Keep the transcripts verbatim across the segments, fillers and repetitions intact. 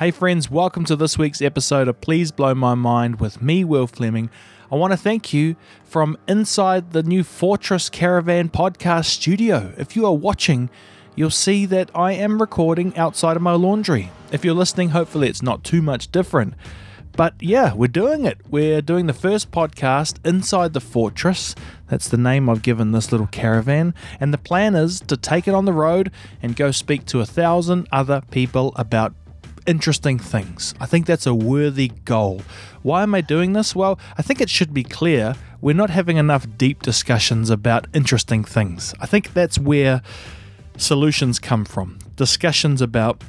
Hey friends, welcome to this week's episode of Please Blow My Mind with me, Will Fleming. I want to thank you from inside the new Fortress Caravan podcast studio. If you are watching, you'll see that I am recording outside of my laundry. If you're listening, hopefully it's not too much different. But yeah, we're doing it. We're doing the first podcast inside the Fortress. That's the name I've given this little caravan. And the plan is to take it on the road and go speak to a thousand other people about interesting things. I think that's a worthy goal. Why am I doing this? Well, I think it should be clear we're not having enough deep discussions about interesting things. I think that's where solutions come from. Discussions about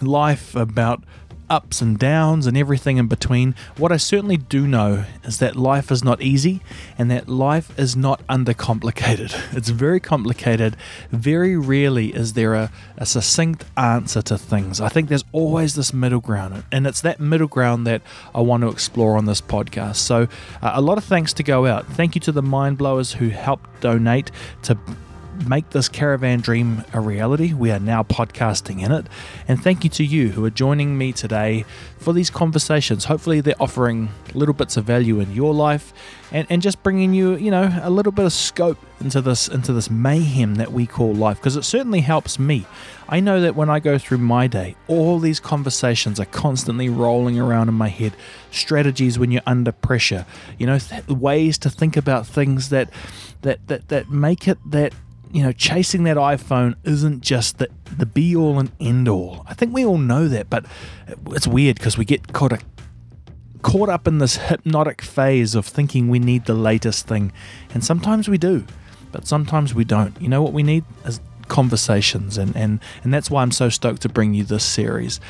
life, about ups and downs and everything in between. What I certainly do know is that life is not easy and that life is not undercomplicated. It's very complicated. Very rarely is there a, a succinct answer to things. I think there's always this middle ground, and it's that middle ground that I want to explore on this podcast. So uh, a lot of thanks to go out. Thank you to the mind blowers who helped donate to make this caravan dream a reality. We are now podcasting in it. And thank you to you who are joining me today for these conversations. Hopefully they're offering little bits of value in your life and, and just bringing you, you know, a little bit of scope into this, into this mayhem that we call life, because it certainly helps me. I know that when I go through my day, all these conversations are constantly rolling around in my head. Strategies when you're under pressure, you know, th- ways to think about things that, that, that, that make it that, you know, chasing that iPhone isn't just the, the be-all and end-all. I think we all know that, but it's weird because we get caught, a, caught up in this hypnotic phase of thinking we need the latest thing. And sometimes we do, but sometimes we don't. You know what we need is conversations, and, and, and that's why I'm so stoked to bring you this series.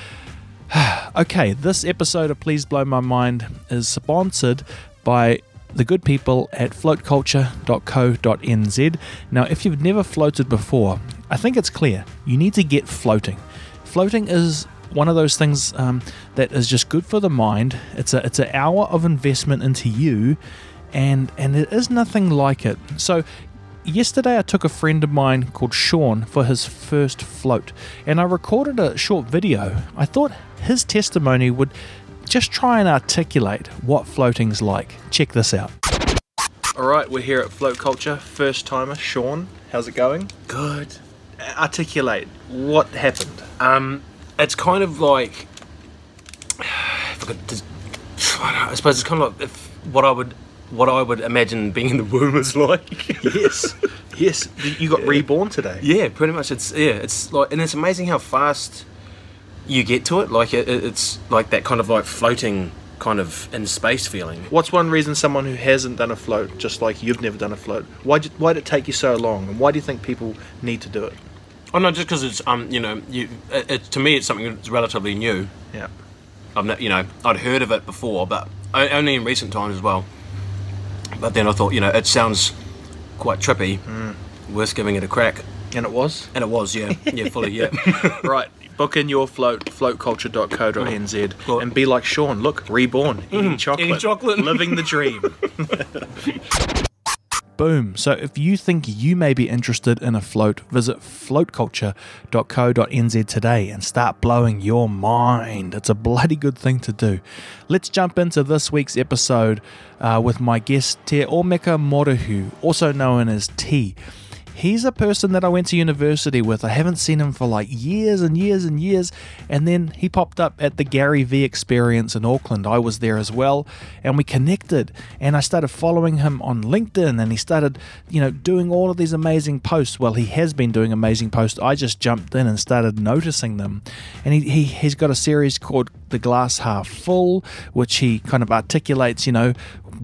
Okay, this episode of Please Blow My Mind is sponsored by the good people at float culture dot co dot n z. Now, if you've never floated before, I think it's clear you need to get floating. Floating is one of those things um, that is just good for the mind. It's a it's an hour of investment into you, and and there is nothing like it. So yesterday I took a friend of mine called Sean for his first float, and I recorded a short video. I thought his testimony would just try and articulate what floating's like. Check this out. All right, we're here at Float Culture. First timer, Sean. How's it going? Good. Articulate what happened. Um, it's kind of like, if I could, I suppose it's kind of like if what I would, what I would imagine being in the womb is like. Yes. Yes. You got yeah. reborn today. Yeah, pretty much. It's yeah. It's like, and it's amazing how fast you get to it. Like it, it's like that kind of like floating kind of in space feeling. What's one reason someone who hasn't done a float, just like you've never done a float, why'd, you, why'd it take you so long, and why do you think people need to do it? Oh no, just because it's um you know you it, it, to me it's something that's relatively new. Yeah, I've not, you know I'd heard of it before, but only in recent times as well. But then I thought, you know it sounds quite trippy, mm. worth giving it a crack. And it was? And it was, yeah. Yeah, fully, yeah. Right, book in your float, float culture dot co dot n z, oh, and be like Sean, look, reborn, mm, eating chocolate, eating chocolate. Living the dream. Boom. So if you think you may be interested in a float, visit float culture dot co dot n z today and start blowing your mind. It's a bloody good thing to do. Let's jump into this week's episode uh, with my guest, Te Omeka Moruhu, also known as T. He's a person that I went to university with. I haven't seen him for like years and years and years. And then he popped up at the Gary Vee experience in Auckland. I was there as well. And we connected. And I started following him on LinkedIn. And he started, you know, doing all of these amazing posts. Well, he has been doing amazing posts. I just jumped in and started noticing them. And he, he, he's got a series called The Glass Half Full, which he kind of articulates, you know,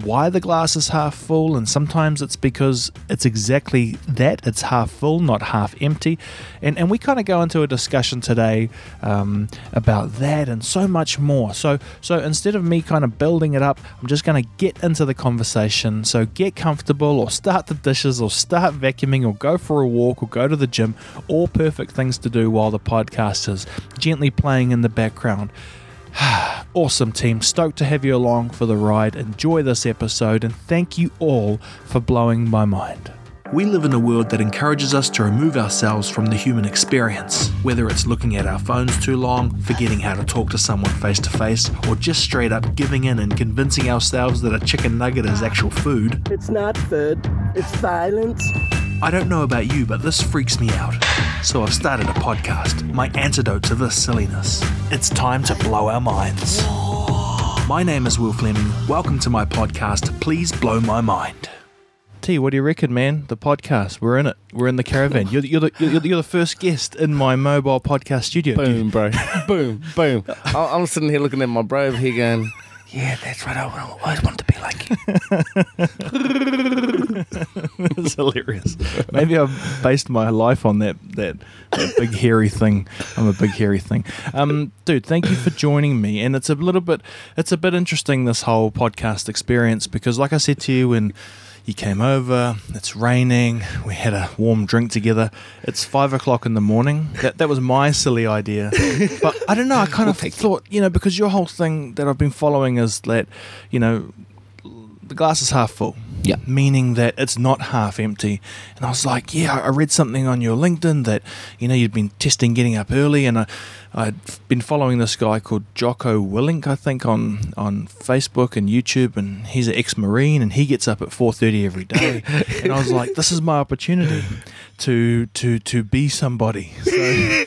why the glass is half full, and sometimes it's because it's exactly that, it's half full, not half empty. And and we kind of go into a discussion today um, about that and so much more. So so instead of me kind of building it up, I'm just going to get into the conversation. So get comfortable, or start the dishes, or start vacuuming, or go for a walk, or go to the gym. All perfect things to do while the podcast is gently playing in the background. Awesome, team. Stoked to have you along for the ride. Enjoy this episode, and thank you all for blowing my mind. We live in a world that encourages us to remove ourselves from the human experience, whether it's looking at our phones too long, forgetting how to talk to someone face to face, or just straight up giving in and convincing ourselves that a chicken nugget is actual food. It's not food, it's silence. I don't know about you, but this freaks me out. So I've started a podcast, my antidote to this silliness. It's time to blow our minds. My name is Will Fleming. Welcome to my podcast, Please Blow My Mind. T, what do you reckon, man? The podcast, we're in it. We're in the caravan. You're, you're, the, you're, you're the first guest in my mobile podcast studio. Boom, bro. boom, boom. I'm sitting here looking at my bro over here going, yeah, that's right. I always wanted to be like you. It's hilarious. Maybe I've based my life on that that, that big hairy thing. I'm a big hairy thing. Um, dude, thank you for joining me. And it's a little bit, it's a bit interesting, this whole podcast experience, because like I said to you when you came over, it's raining, we had a warm drink together. It's five o'clock in the morning. That that was my silly idea. But I don't know, I kind of thought, you know, because your whole thing that I've been following is that, you know, the glass is half full. Yeah. Meaning that it's not half empty. And I was like, yeah, I read something on your LinkedIn that, you know, you'd been testing getting up early, and I, I'd been following this guy called Jocko Willink, I think, on, on Facebook and YouTube, and he's an ex-Marine, and he gets up at four thirty every day. And I was like, this is my opportunity to to to be somebody. So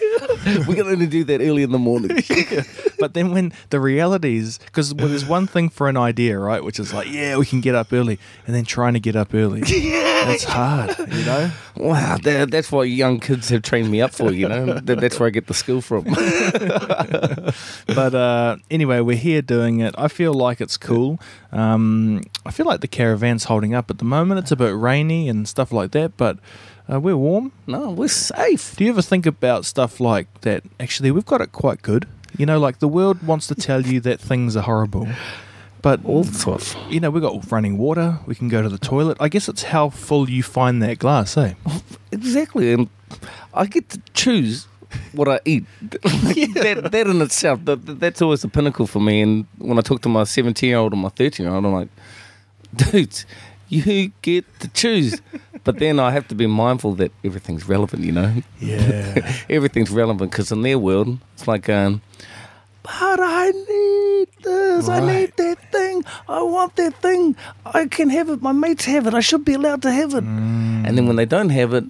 we're going to do that early in the morning. Yeah. But then when the reality is, because well, there's one thing for an idea, right, which is like, yeah, we can get up early, and then trying to get up early. Yeah. That's hard, you know? Wow, that, that's why young kids have trained me up for, you know? That's where I get the skill from. But uh, anyway, we're here doing it. I feel like it's cool. Um, I feel like the caravan's holding up at the moment. It's a bit rainy and stuff like that, but Uh, we're warm. No, we're safe. Do you ever think about stuff like that? Actually, we've got it quite good. You know, like the world wants to tell you that things are horrible. But, all sorts. You know, we've got running water. We can go to the toilet. I guess it's how full you find that glass, eh? Exactly. And I get to choose what I eat. Like, yeah. that, that in itself, that, that's always the pinnacle for me. And when I talk to my seventeen-year-old or my thirteen-year-old, I'm like, dudes, you get to choose. But then I have to be mindful that everything's relevant, you know? Yeah. Everything's relevant, because in their world, it's like, um, but I need this, right. I need that thing, I want that thing, I can have it, my mates have it, I should be allowed to have it. Mm. And then when they don't have it,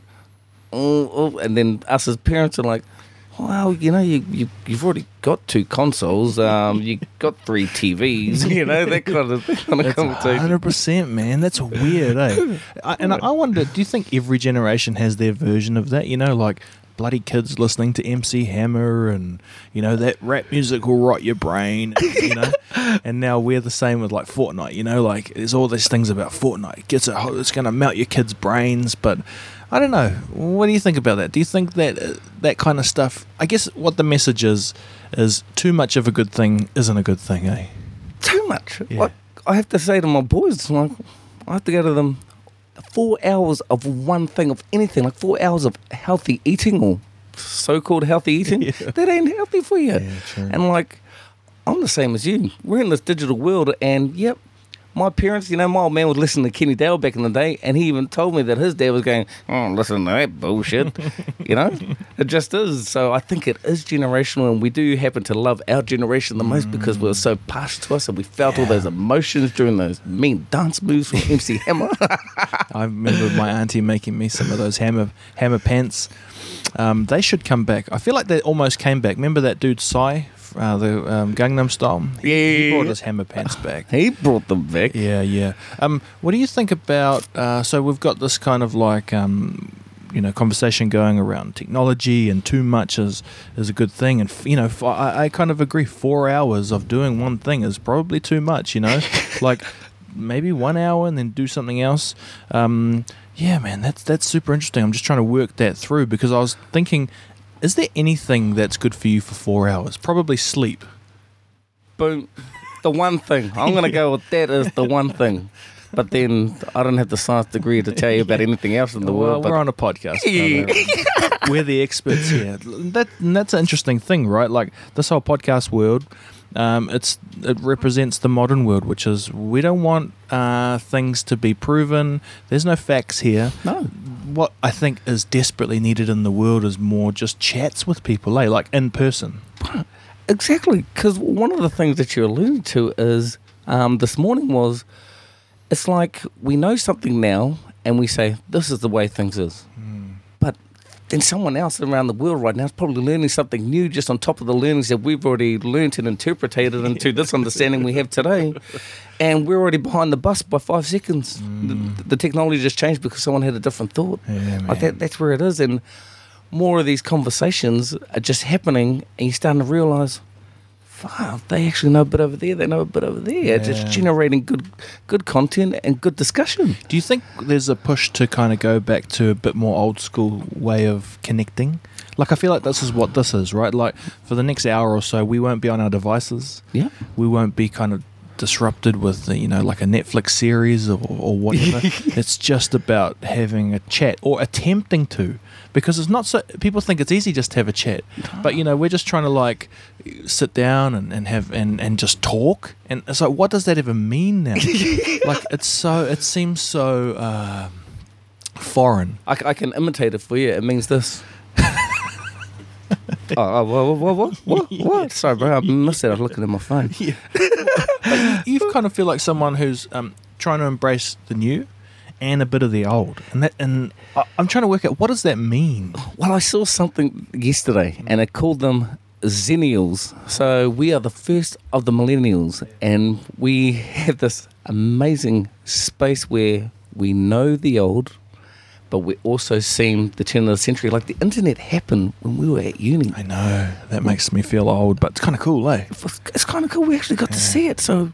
oh, oh, and then us as parents are like, well, you know, you, you, you've already got two consoles, um, you got three T Vs, you know, that kind of, that kind of conversation. one hundred percent, man. That's weird, eh? I, and I wonder, do you think every generation has their version of that? You know, like bloody kids listening to M C Hammer and, you know, that rap music will rot your brain, you know? And now we're the same with, like, Fortnite, you know? Like, there's all these things about Fortnite. It gets a, it's going to melt your kids' brains, but I don't know. What do you think about that? Do you think that uh, that kind of stuff, I guess what the message is, is too much of a good thing isn't a good thing, eh? Too much? Yeah. Like, I have to say to my boys, like, I have to go to them, four hours of one thing, of anything, like four hours of healthy eating or so-called healthy eating, yeah. That ain't healthy for you. Yeah, true. And like, I'm the same as you. We're in this digital world and, yep, my parents, you know, my old man would listen to Kenny Dale back in the day, and he even told me that his dad was going, oh, listen to that bullshit, you know? It just is. So I think it is generational, and we do happen to love our generation the most because we were so passionate to us, and we felt yeah. all those emotions during those mean dance moves from M C Hammer. I remember my auntie making me some of those hammer hammer pants. Um, they should come back. I feel like they almost came back. Remember that dude, Psy? Uh, the um, Gangnam Style. He, yeah, he brought his hammer pants back. He brought them back. Yeah, yeah. Um, what do you think about? Uh, so we've got this kind of like, um, you know, conversation going around technology, and too much is is a good thing. And you know, I, I kind of agree. Four hours of doing one thing is probably too much. You know, like maybe one hour and then do something else. Um, yeah, man, that's that's super interesting. I'm just trying to work that through because I was thinking, is there anything that's good for you for four hours? Probably sleep. Boom. The one thing. I'm going to go with that is the one thing. But then I don't have the science degree to tell you about anything else in the well, world. We're but on a podcast. No, we're the experts here. That and that's an interesting thing, right? Like this whole podcast world, um, it's it represents the modern world, which is we don't want uh, things to be proven. There's no facts here. No. What I think is desperately needed in the world is more just chats with people, eh? Like in person. Exactly, because one of the things that you alluded to is um, this morning was. It's like we know something now and we say, this is the way things is. Mm. But then someone else around the world right now is probably learning something new just on top of the learnings that we've already learned and interpreted into this understanding we have today. And we're already behind the bus by five seconds. Mm. The, the technology just changed because someone had a different thought. Yeah, like that, that's where it is. And more of these conversations are just happening and you're starting to realise, wow, they actually know a bit over there, they know a bit over there. Yeah. Just generating good good content and good discussion. Do you think there's a push to kind of go back to a bit more old school way of connecting? Like, I feel like this is what this is, right? Like, for the next hour or so, we won't be on our devices. Yeah. We won't be kind of disrupted with, you know, like a Netflix series or, or whatever. It's just about having a chat or attempting to. Because it's not so, people think it's easy just to have a chat, but you know, we're just trying to like sit down and, and have and, and just talk. And it's like, what does that even mean now? Like, it's so, it seems so uh, foreign. I, I can imitate it for you. It means this. Oh, what, what, what, what, what? Sorry, bro, I missed it. I was looking at my phone. Yeah. You kind of feel like someone who's um, trying to embrace the new and a bit of the old. And that, and I, I'm trying to work out, what does that mean? Well, I saw something yesterday, and it called them Xennials. So we are the first of the millennials, and we have this amazing space where we know the old, but we also seem the turn of the century. Like, the internet happened when we were at uni. I know. That makes me feel old, but it's kind of cool, eh? It's kind of cool. We actually got yeah. to see it, so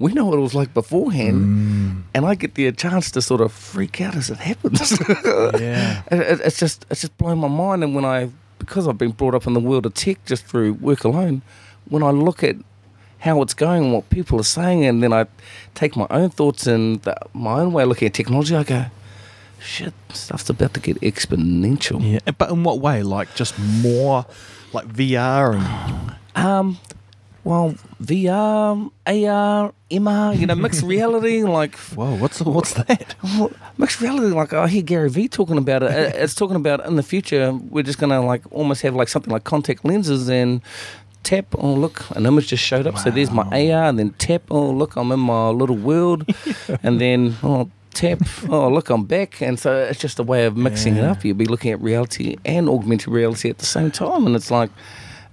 we know what it was like beforehand, mm. and I get the chance to sort of freak out as it happens. Yeah. it, it, it's just it's just blown my mind, and when I, because I've been brought up in the world of tech just through work alone, when I look at how it's going, what people are saying, and then I take my own thoughts and the, my own way of looking at technology, I go, shit, stuff's about to get exponential. Yeah, but in what way? Like just more, like V R and um, well, V R, A R, M R, you know, mixed reality. Like, whoa, what's what's that? Well, mixed reality. Like, I hear Gary Vee talking about it. It's talking about in the future we're just gonna like almost have like something like contact lenses and tap, oh look, an image just showed up. Wow. So there's my A R, and then tap, oh look, I'm in my little world, yeah. and then oh. Tap, oh look, I'm back. And so it's just a way of mixing yeah. it up. You'll be looking at reality and augmented reality at the same time, and it's like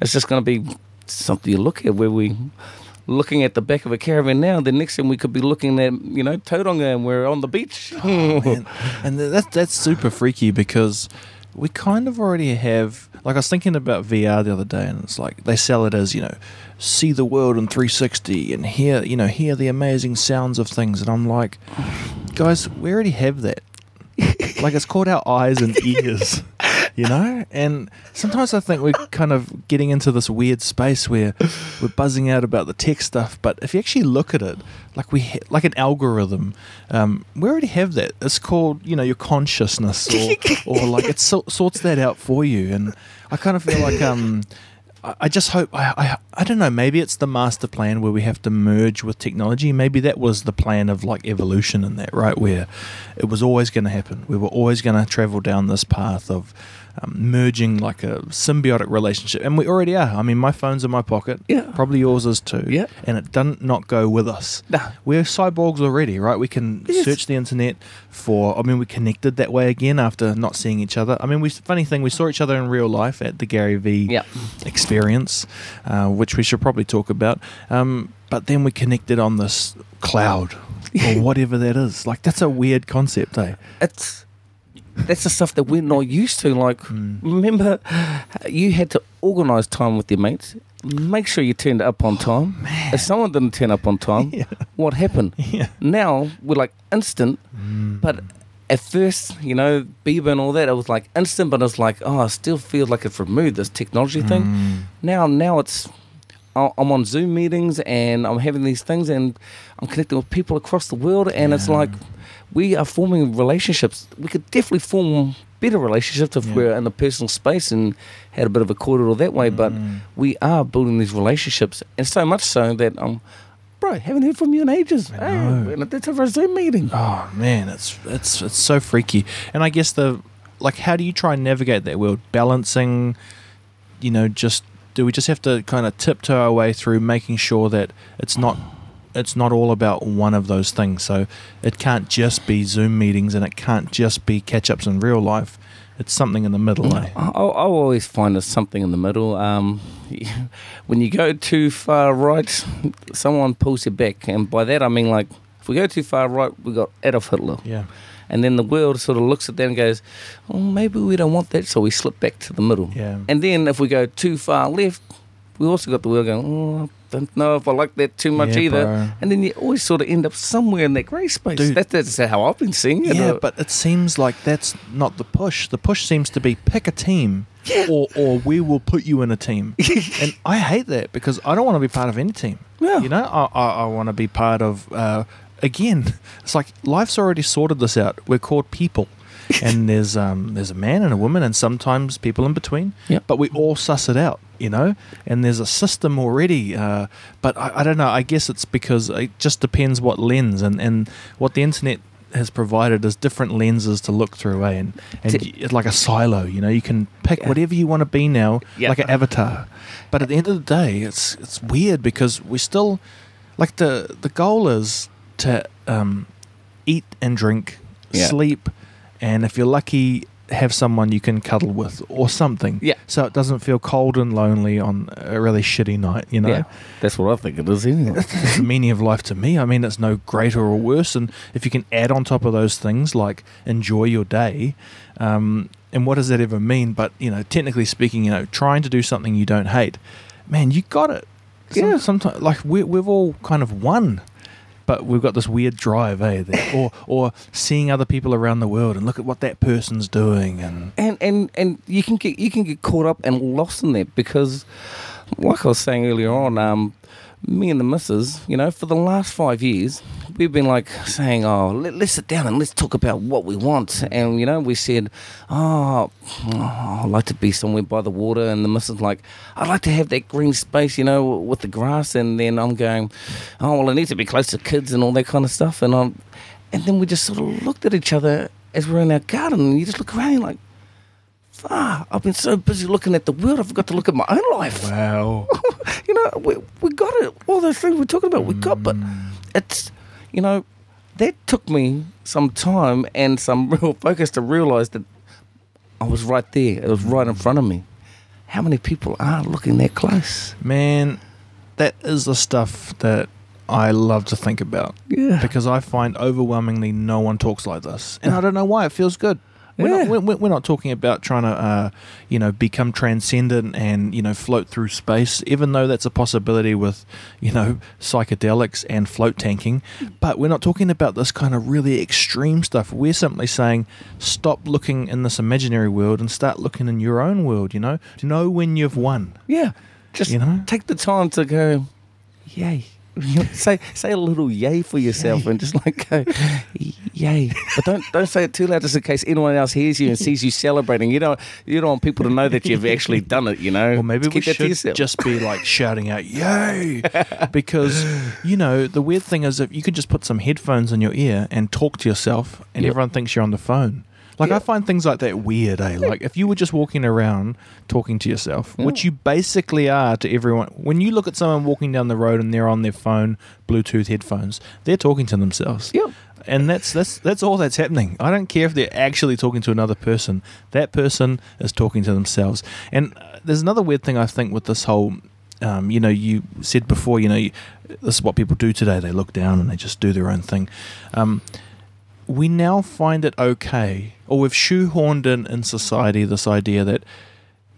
it's just going to be something you look at, where we looking at the back of a caravan now, then next thing we could be looking at, you know, Tauranga, and we're on the beach. Oh, man. And that, that's super freaky, because we kind of already have, like, I was thinking about V R the other day, and it's like they sell it as, you know, see the world in three sixty and hear, you know, hear the amazing sounds of things, and I'm like, guys, we already have that. Like, it's called our eyes and ears, you know? And sometimes I think we're kind of getting into this weird space where we're buzzing out about the tech stuff, but if you actually look at it, like we ha- like an algorithm, um, we already have that. It's called, you know, your consciousness, or, or like it so- sorts that out for you. And I kind of feel like um, I-, I just hope, I-, I I don't know, maybe it's the master plan where we have to merge with technology. Maybe that was the plan of like evolution and that, right, where it was always going to happen. We were always going to travel down this path of Um, merging like a symbiotic relationship, and we already are. I mean, my phone's in my pocket, yeah. probably yours is too, yeah. and it doesn't not go with us. Nah. We're cyborgs already, right? We can yes. search the internet for. I mean, we connected that way again after not seeing each other. I mean, we funny thing, we saw each other in real life at the Gary Vee yeah. experience, uh, which we should probably talk about. Um, but then we connected on this cloud or whatever that is. Like, that's a weird concept, eh? It's. That's the stuff that we're not used to. Like, mm. remember, you had to organise time with your mates. Make sure you turned up on time. Oh, if someone didn't turn up on time, yeah. what happened? Yeah. Now, we're like instant, mm. but at first, you know, Bieber and all that, it was like instant, but it's like, oh, I still feel like it's removed, this technology mm. thing. Now, now it's... I'm on Zoom meetings and I'm having these things and I'm connecting with people across the world, and yeah. it's like we are forming relationships. We could definitely form better relationships if yeah. we're in a personal space and had a bit of a corridor that way, mm. but we are building these relationships, and so much so that I'm, bro, haven't heard from you in ages. I know. Hey, that's a Zoom meeting. Oh, man, it's, it's, it's so freaky. And I guess the, like, how do you try and navigate that world? Balancing, you know, just... do we just have to kind of tiptoe our way through, making sure that it's not it's not all about one of those things? So it can't just be Zoom meetings and it can't just be catch-ups in real life. It's something in the middle, eh? I, I always find there's something in the middle. Um, when you go too far right, someone pulls you back. And by that I mean, like, if we go too far right, we got Adolf Hitler. Yeah. And then the world sort of looks at that and goes, oh, maybe we don't want that, so we slip back to the middle. Yeah. And then if we go too far left, we also got the world going, oh, I don't know if I like that too much yeah, either. Bro. And then you always sort of end up somewhere in that grey space. Dude, that, that's how I've been seeing it. Yeah, but it seems like that's not the push. The push seems to be pick a team yeah. or, or we will put you in a team. And I hate that because I don't want to be part of any team. Yeah. You know, I, I, I want to be part of... Uh, Again, it's like life's already sorted this out. We're called people, and there's um, there's a man and a woman, and sometimes people in between. Yep. But we all suss it out, you know. And there's a system already. Uh, but I, I don't know. I guess it's because it just depends what lens and, and what the internet has provided is different lenses to look through, eh? And and it's like a silo, you know. You can pick whatever you want to be now, yep. like an avatar. But at the end of the day, it's it's weird because we still like the the goal is. To um, eat and drink, yeah. sleep, and if you're lucky, have someone you can cuddle with or something. Yeah. So it doesn't feel cold and lonely on a really shitty night, you know? Yeah. That's what I think it is anyway. That's the meaning of life to me. I mean, it's no greater or worse. And if you can add on top of those things, like enjoy your day, um, and what does that ever mean? But, you know, technically speaking, you know, trying to do something you don't hate, man, you got it. Some, yeah. Sometimes, like, we, we've all kind of won. But we've got this weird drive, eh? That, or or seeing other people around the world and look at what that person's doing, and and and, and you can get you can get caught up and lost in that because, like I was saying earlier on, um, me and the missus, you know, for the last five years, we've been like saying, oh, let, let's sit down and let's talk about what we want, and you know, we said, oh, oh, I'd like to be somewhere by the water, and the missus like, I'd like to have that green space, you know, with the grass, and then I'm going, oh, well, I need to be close to kids and all that kind of stuff, and I'm, and then we just sort of looked at each other as we're in our garden, and you just look around, and like, ah, I've been so busy looking at the world, I forgot to look at my own life. Wow. You know, we we got it. All those things we're talking about, we got. But it's, you know, that took me some time and some real focus to realise that I was right there. It was right in front of me. How many people are looking that close? Man, that is the stuff that I love to think about. Yeah. Because I find overwhelmingly no one talks like this. And I don't know why. It feels good. We're, yeah. not, we're, we're not talking about trying to, uh, you know, become transcendent and, you know, float through space, even though that's a possibility with, you know, psychedelics and float tanking. But we're not talking about this kind of really extreme stuff. We're simply saying stop looking in this imaginary world and start looking in your own world, you know. Know when you've won. Yeah. Just you know? Take the time to go, yay. say say a little yay for yourself yay. And just like go yay, but don't don't say it too loud just in case anyone else hears you and sees you celebrating. You don't you don't want people to know that you've actually done it, you know. Well, maybe we should just be like shouting out yay, because you know the weird thing is if you could just put some headphones in your ear and talk to yourself and yep. everyone thinks you're on the phone. Like, yeah. I find things like that weird, eh? Like, if you were just walking around talking to yourself, yeah. which you basically are to everyone. When you look at someone walking down the road and they're on their phone, Bluetooth headphones, they're talking to themselves. Yep. And that's, that's, that's all that's happening. I don't care if they're actually talking to another person. That person is talking to themselves. And uh, there's another weird thing, I think, with this whole... Um, you know, you said before, you know, you, this is what people do today. They look down and they just do their own thing. Um... We now find it okay, or we've shoehorned in in society this idea that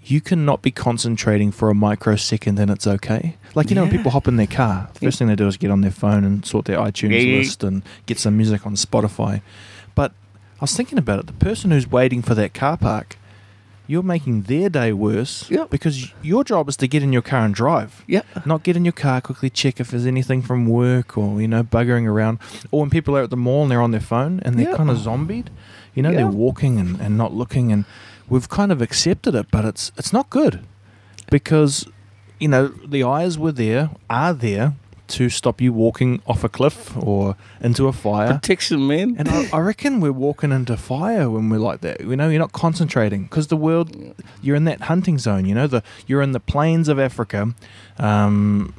you cannot be concentrating for a microsecond and it's okay. Like, you yeah. know, when people hop in their car, the first yeah. thing they do is get on their phone and sort their iTunes yeah. list and get some music on Spotify. But I was thinking about it. The person who's waiting for that car park, you're making their day worse yep. because your job is to get in your car and drive. Yep. Not get in your car, quickly check if there's anything from work or, you know, buggering around. Or when people are at the mall and they're on their phone and they're yep. kind of zombied, you know, yep. they're walking and, and not looking. And we've kind of accepted it, but it's it's not good because, you know, the eyes were there, are there to stop you walking off a cliff or into a fire. Protection, man. And I, I reckon we're walking into fire when we're like that. You know, you're not concentrating because the world, you're in that hunting zone, you know, the you're in the plains of Africa. Um,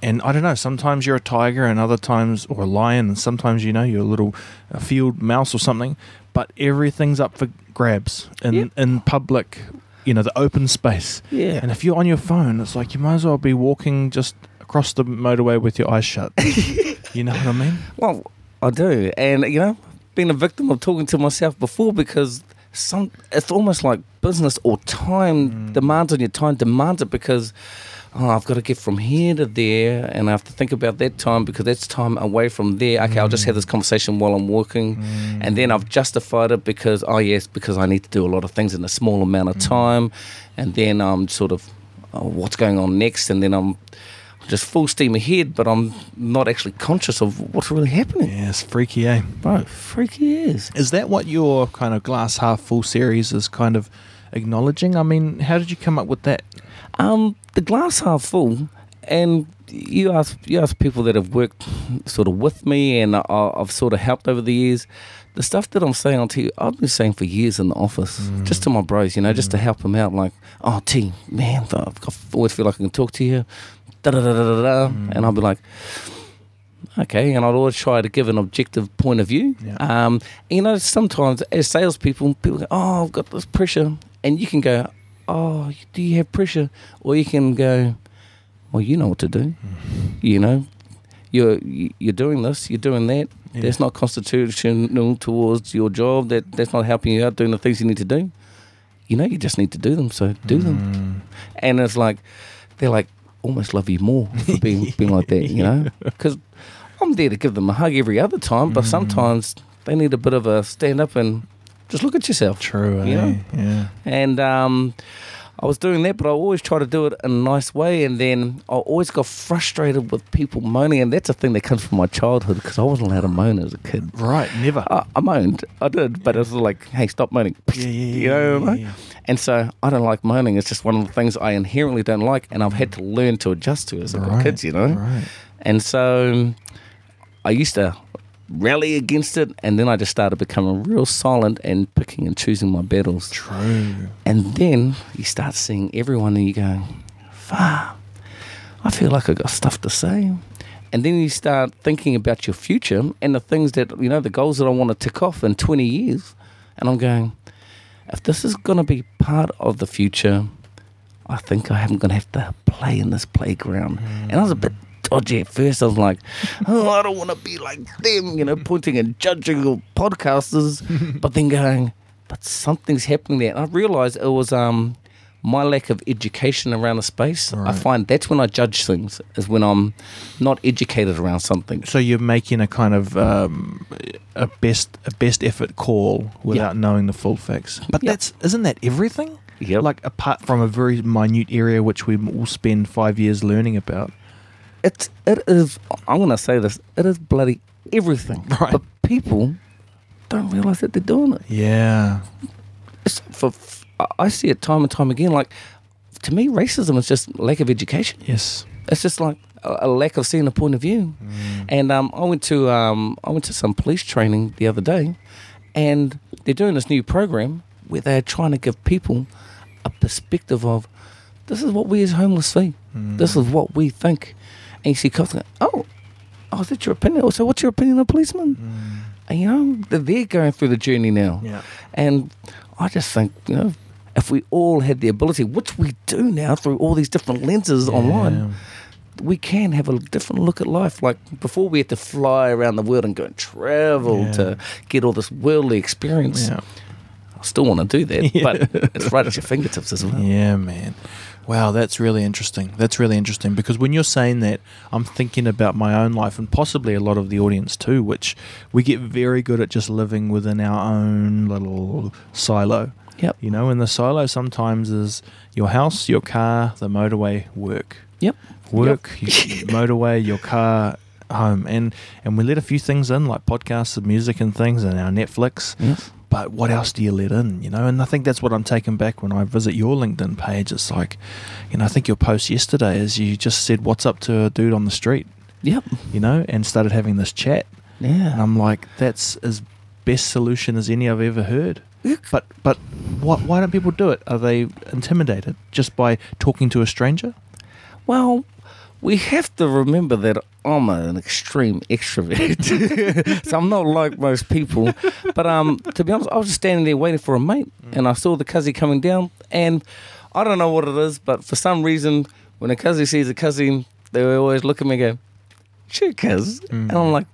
and I don't know, sometimes you're a tiger and other times, or a lion, and sometimes, you know, you're a little a field mouse or something, but everything's up for grabs in, yep. in public, you know, the open space. Yeah. And if you're on your phone, it's like you might as well be walking just across the motorway with your eyes shut. You know what I mean? Well, I do. And, you know, been a victim of talking to myself before because some it's almost like business or time mm. demands on your time, demands it because, oh, I've got to get from here to there and I have to think about that time because that's time away from there. Okay, mm. I'll just have this conversation while I'm walking. Mm. And then I've justified it because, oh, yes, because I need to do a lot of things in a small amount of mm. time. And then I'm sort of, oh, what's going on next? And then I'm just full steam ahead, but I'm not actually conscious of what's really happening. Yeah, it's freaky, eh? Bro, freaky is. Is that what your kind of glass half full series is kind of acknowledging? I mean, how did you come up with that? Um, the glass half full, and you ask you ask people that have worked sort of with me and I, I've sort of helped over the years. The stuff that I'm saying to you, I've been saying for years in the office, mm. just to my bros, you know, mm. just to help them out. Like, oh, T, man, I always feel like I can talk to you. Da, da, da, da, da, mm. And I'll be like, okay, and I'll always try to give an objective point of view. Yeah. Um, you know, sometimes as salespeople, people go, oh, I've got this pressure, and you can go, oh, do you have pressure? Or you can go, well, you know what to do. Mm-hmm. You know, you're you're doing this, you're doing that. Yeah. That's not constitutional towards your job. That that's not helping you out doing the things you need to do. You know, you just need to do them, so do mm. them. And it's like they're like, almost love you more for being, yeah. being like that, you know? Because I'm there to give them a hug every other time, but mm. sometimes they need a bit of a stand up and just look at yourself. True, you eh? Know? Yeah. And um, I was doing that, but I always try to do it in a nice way, and then I always got frustrated with people moaning, and that's a thing that comes from my childhood because I wasn't allowed to moan as a kid. Right, never. I, I moaned. I did, yeah. but it was like, hey, stop moaning. Yeah, yeah, you know what I mean? Yeah, yeah. And so I don't like moaning. It's just one of the things I inherently don't like, and I've had to learn to adjust to as a right, kid, you know. Right. And so I used to rally against it, and then I just started becoming real silent and picking and choosing my battles. True. And then you start seeing everyone, and you go, "Far, I feel like I got stuff to say." And then you start thinking about your future and the things that you know, the goals that I want to tick off in twenty years, and I'm going, if this is going to be part of the future, I think I am going to have to play in this playground. Mm. And I was a bit dodgy at first. I was like, oh, I don't want to be like them, you know, pointing and judging all podcasters. But then going, but something's happening there. And I realised it was um, my lack of education around the space. Right. I find that's when I judge things, is when I'm not educated around something. So you're making a kind of um, a best a best effort call without yep. knowing the full facts. But yep. that's isn't that everything? Yeah. Like apart from a very minute area which we all spend five years learning about. It's it is. I'm gonna say this. It is bloody everything. Right. But people don't realise that they're doing it. Yeah. It's for. I see it time and time again. Like, to me, racism is just lack of education. Yes, it's just like a, a lack of seeing a point of view. Mm. And um, I went to um, I went to some police training the other day, and they're doing this new program where they're trying to give people a perspective of this is what we as homeless see, mm. this is what we think. And you see cops going, oh, oh, is that your opinion? So what's your opinion on policemen? Mm. And you know, they're, they're going through the journey now. Yeah. And I just think, you know, if we all had the ability, which we do now through all these different lenses yeah. online, we can have a different look at life. Like before, we had to fly around the world and go and travel yeah. to get all this worldly experience. Yeah. I still want to do that, yeah. but it's right at your fingertips as well. Yeah, man. Wow, that's really interesting. That's really interesting because when you're saying that, I'm thinking about my own life and possibly a lot of the audience too, which we get very good at just living within our own little silo. Yep. You know, in the silo sometimes is your house, your car, the motorway, work. Yep. Work, yep. Your motorway, your car, home. And and we let a few things in, like podcasts and music and things, and our Netflix. Yep. But what else do you let in, you know? And I think that's what I'm taken back when I visit your LinkedIn page. It's like, you know, I think your post yesterday is you just said, what's up to a dude on the street? Yep. You know, and started having this chat. Yeah. And I'm like, that's as best solution as any I've ever heard. But but what, why don't people do it? Are they intimidated just by talking to a stranger? Well, we have to remember that I'm an extreme extrovert. So I'm not like most people. But um, to be honest, I was just standing there waiting for a mate, mm. and I saw the cuzzy coming down. And I don't know what it is, but for some reason, when a cuzzy sees a cuzzy, they always look at me and go, "Cheer, cuz." Mm. And I'm like,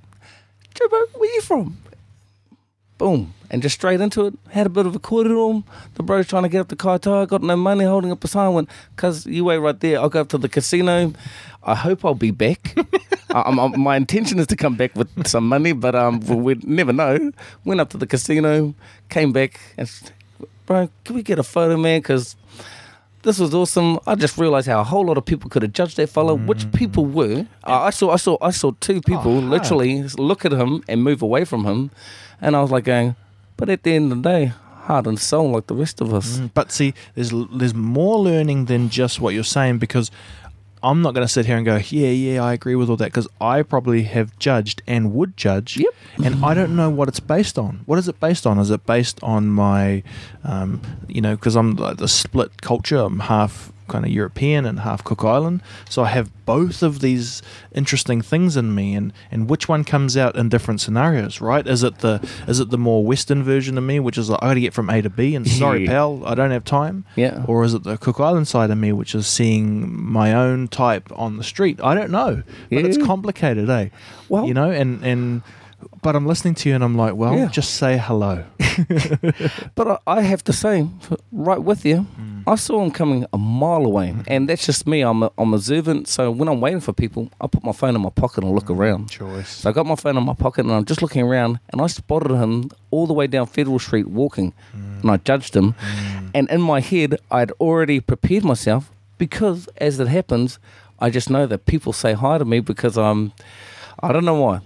"Joe, bro, where you from?" Boom. And just straight into it. Had a bit of a kōrero. The bro's trying to get up the kaitaia. Got no money, holding up a sign. Went, "Cuz, you wait right there. I'll go up to the casino. I hope I'll be back." I, I'm, my intention is to come back with some money, but um, we'd never know. Went up to the casino, came back, and, "Bro, can we get a photo, man? Because this was awesome. I just realised how a whole lot of people could have judged that fella," mm. which people were. Uh, I saw I saw, I saw, saw two people oh, literally look at him and move away from him. And I was like going, but at the end of the day, heart and soul like the rest of us. Mm, but see, there's there's more learning than just what you're saying, because I'm not going to sit here and go, yeah, yeah, I agree with all that, because I probably have judged and would judge. Yep. And I don't know what it's based on. What is it based on? Is it based on my, um, you know, because I'm like the split culture, I'm half kind of European and half Cook Island, so I have both of these interesting things in me, and and which one comes out in different scenarios, right? Is it the is it the more Western version of me, which is like, I gotta get from A to B, and sorry yeah. pal, I don't have time, yeah, or is it the Cook Island side of me, which is seeing my own type on the street? I don't know, but yeah. it's complicated, eh? Well, you know, and and but I'm listening to you and I'm like, well, yeah. just say hello. But I have to say, right with you, mm. I saw him coming a mile away. Mm. And that's just me. I'm, a, I'm observant. So when I'm waiting for people, I put my phone in my pocket and look mm. around. Choice. So I got my phone in my pocket and I'm just looking around. And I spotted him all the way down Federal Street walking. Mm. And I judged him. Mm. And in my head, I'd already prepared myself, because as it happens, I just know that people say hi to me because I'm, I don't know why.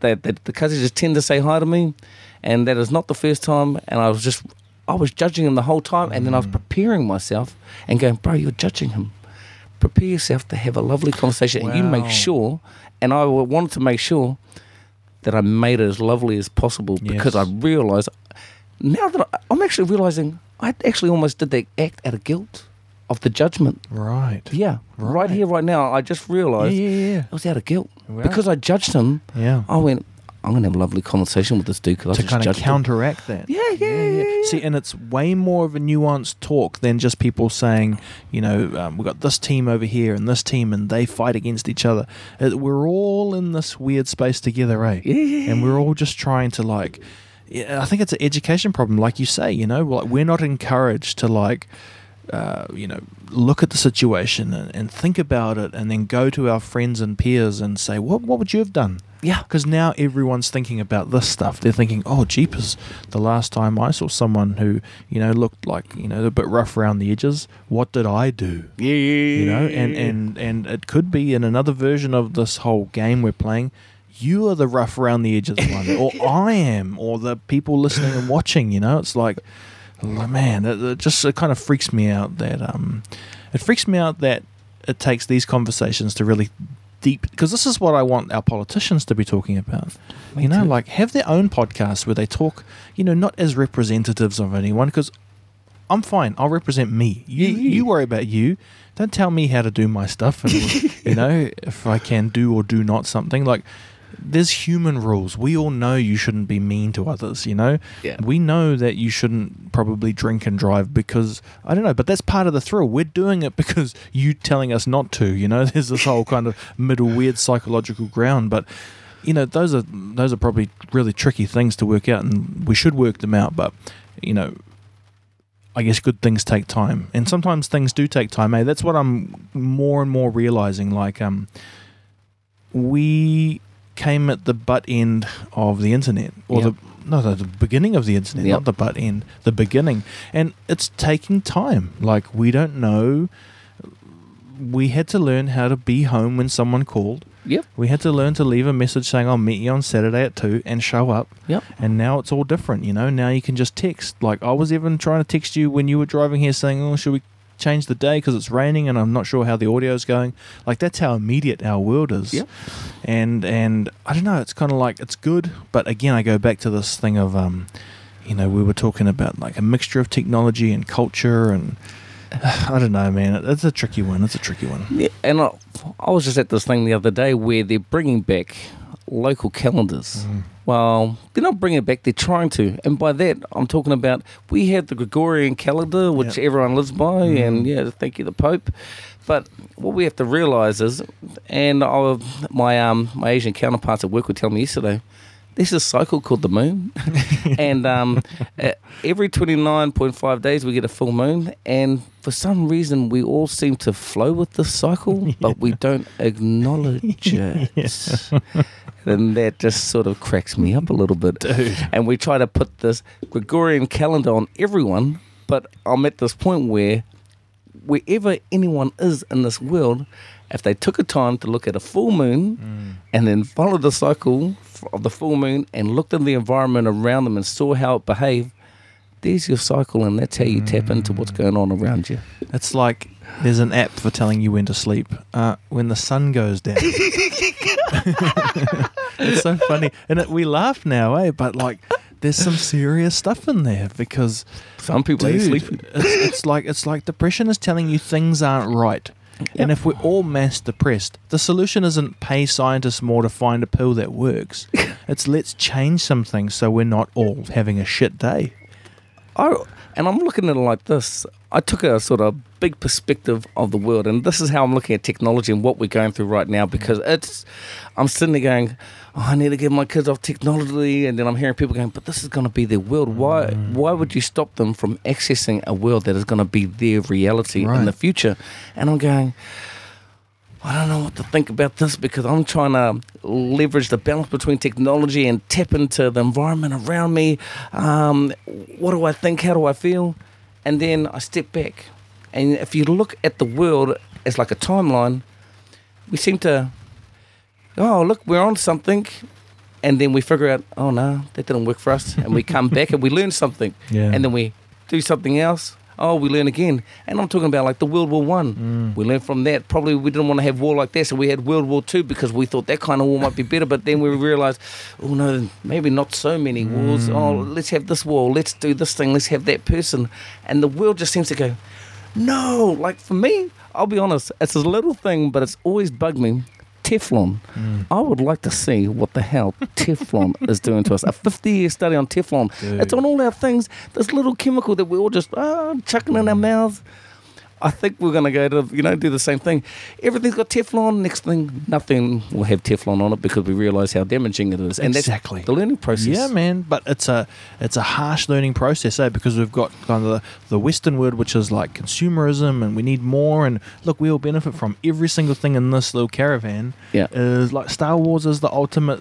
That the cousins just tend to say hi to me, and that is not the first time. And I was just, I was judging him the whole time, and then I was preparing myself and going, "Bro, you're judging him. Prepare yourself to have a lovely conversation, wow. and you make sure." And I wanted to make sure that I made it as lovely as possible, yes. because I realised now that I, I'm actually realising I actually almost did that act out of guilt of the judgment. Right. Yeah. Right, right here, right now, I just realised yeah, yeah, yeah. I was out of guilt. Wow. Because I judged him, yeah. I went, I'm going to have a lovely conversation with this dude because I just judged him. To kind of counteract that. Yeah yeah, yeah, yeah, yeah. See, and it's way more of a nuanced talk than just people saying, you know, um, we've got this team over here and this team and they fight against each other. It, we're all in this weird space together, eh? Yeah, yeah. And we're all just trying to, like, I think it's an education problem, like you say, you know, like we're not encouraged to, like, Uh, you know, look at the situation and, and think about it, and then go to our friends and peers and say, what what would you have done? Yeah. Because now everyone's thinking about this stuff. They're thinking, oh, jeepers, the last time I saw someone who, you know, looked like, you know, a bit rough around the edges, what did I do? Yeah. You know, and, and, and it could be in another version of this whole game we're playing, you are the rough around the edges one, or I am, or the people listening and watching, you know, it's like... Man, it, it just it kind of freaks me out that um, it freaks me out that it takes these conversations to really deep, because this is what I want our politicians to be talking about. Me you know, too. Like have their own podcast where they talk, you know, not as representatives of anyone, because I'm fine. I'll represent me. You, yeah. you worry about you. Don't tell me how to do my stuff. And, you know, if I can do or do not something like. There's human rules. We all know you shouldn't be mean to others, you know? Yeah. We know that you shouldn't probably drink and drive because, I don't know, but that's part of the thrill. We're doing it because you telling us not to, you know? There's this whole kind of middle weird psychological ground. But, you know, those are those are probably really tricky things to work out, and we should work them out. But, you know, I guess good things take time. And sometimes things do take time, eh? That's what I'm more and more realizing. Like, um, we... came at the butt end of the internet, or yep. the no, the beginning of the internet, yep. not the butt end, the beginning. And it's taking time. Like, we don't know. We had to learn how to be home when someone called. Yep. We had to learn to leave a message saying, I'll meet you on Saturday at two and show up. Yep. And now it's all different, you know. Now you can just text. Like, I was even trying to text you when you were driving here saying, oh, should we change the day because it's raining and I'm not sure how the audio is going. Like, that's how immediate our world is. Yep. And and I don't know, it's kind of like, it's good. But again, I go back to this thing of, um, you know, we were talking about like a mixture of technology and culture and... I don't know, man. It's a tricky one. It's a tricky one. Yeah, and I, I was just at this thing the other day where they're bringing back local calendars. Mm. Well, they're not bringing it back. They're trying to. And by that, I'm talking about we have the Gregorian calendar, which yep. everyone lives by, mm. and, yeah, thank you, the Pope. But what we have to realise is, and I, my um, my Asian counterparts at work were telling me yesterday, there's a cycle called the moon, and um, every twenty-nine point five days we get a full moon, and for some reason we all seem to flow with this cycle, yeah. but we don't acknowledge it. Yeah. And that just sort of cracks me up a little bit. Dude. And we try to put this Gregorian calendar on everyone, but I'm at this point where wherever anyone is in this world, if they took a time to look at a full moon mm. and then followed the cycle of the full moon and looked at the environment around them and saw how it behaved, there's your cycle, and that's how you mm. tap into what's going on around you. It's like there's an app for telling you when to sleep. Uh, when the sun goes down. It's so funny. And it, we laugh now, eh? But like... There's some serious stuff in there because some people dude, are sleeping. It's, it's like it's like depression is telling you things aren't right, yep. and if we're all mass depressed, the solution isn't pay scientists more to find a pill that works. It's let's change some things so we're not all having a shit day. Oh, and I'm looking at it like this. I took a sort of big perspective of the world, and this is how I'm looking at technology and what we're going through right now, because it's, I'm sitting there going, oh, I need to get my kids off technology, and then I'm hearing people going, but this is going to be their world. Why Why would you stop them from accessing a world that is going to be their reality right. in the future? And I'm going, I don't know what to think about this, because I'm trying to leverage the balance between technology and tap into the environment around me. Um, what do I think? How do I feel? And then I step back. And if you look at the world as like a timeline, we seem to, oh, look, we're on something. And then we figure out, oh, no, that didn't work for us. And we come back and we learn something. Yeah. And then we do something else. Oh, we learn again. And I'm talking about like the World War One. Mm. We learned from that. Probably we didn't want to have war like that, so we had World War Two because we thought that kind of war might be better. But then we realised, oh, no, maybe not so many wars. Mm. Oh, let's have this war. Let's do this thing. Let's have that person. And the world just seems to go, no. Like for me, I'll be honest, it's a little thing, but it's always bugged me. Teflon. Mm. I would like to see what the hell Teflon is doing to us. A fifty-year study on Teflon. Dude. It's on all our things. This little chemical that we're all just oh, chucking in our mouths. I think we're going to go to, you know, do the same thing. Everything's got Teflon. Next thing, nothing will have Teflon on it because we realise how damaging it is. And exactly. That's the learning process. Yeah, man. But it's a it's a harsh learning process, eh? Because we've got kind of the, the Western world, which is like consumerism, and we need more. And look, we all benefit from every single thing in this little caravan. Yeah. Is like Star Wars is the ultimate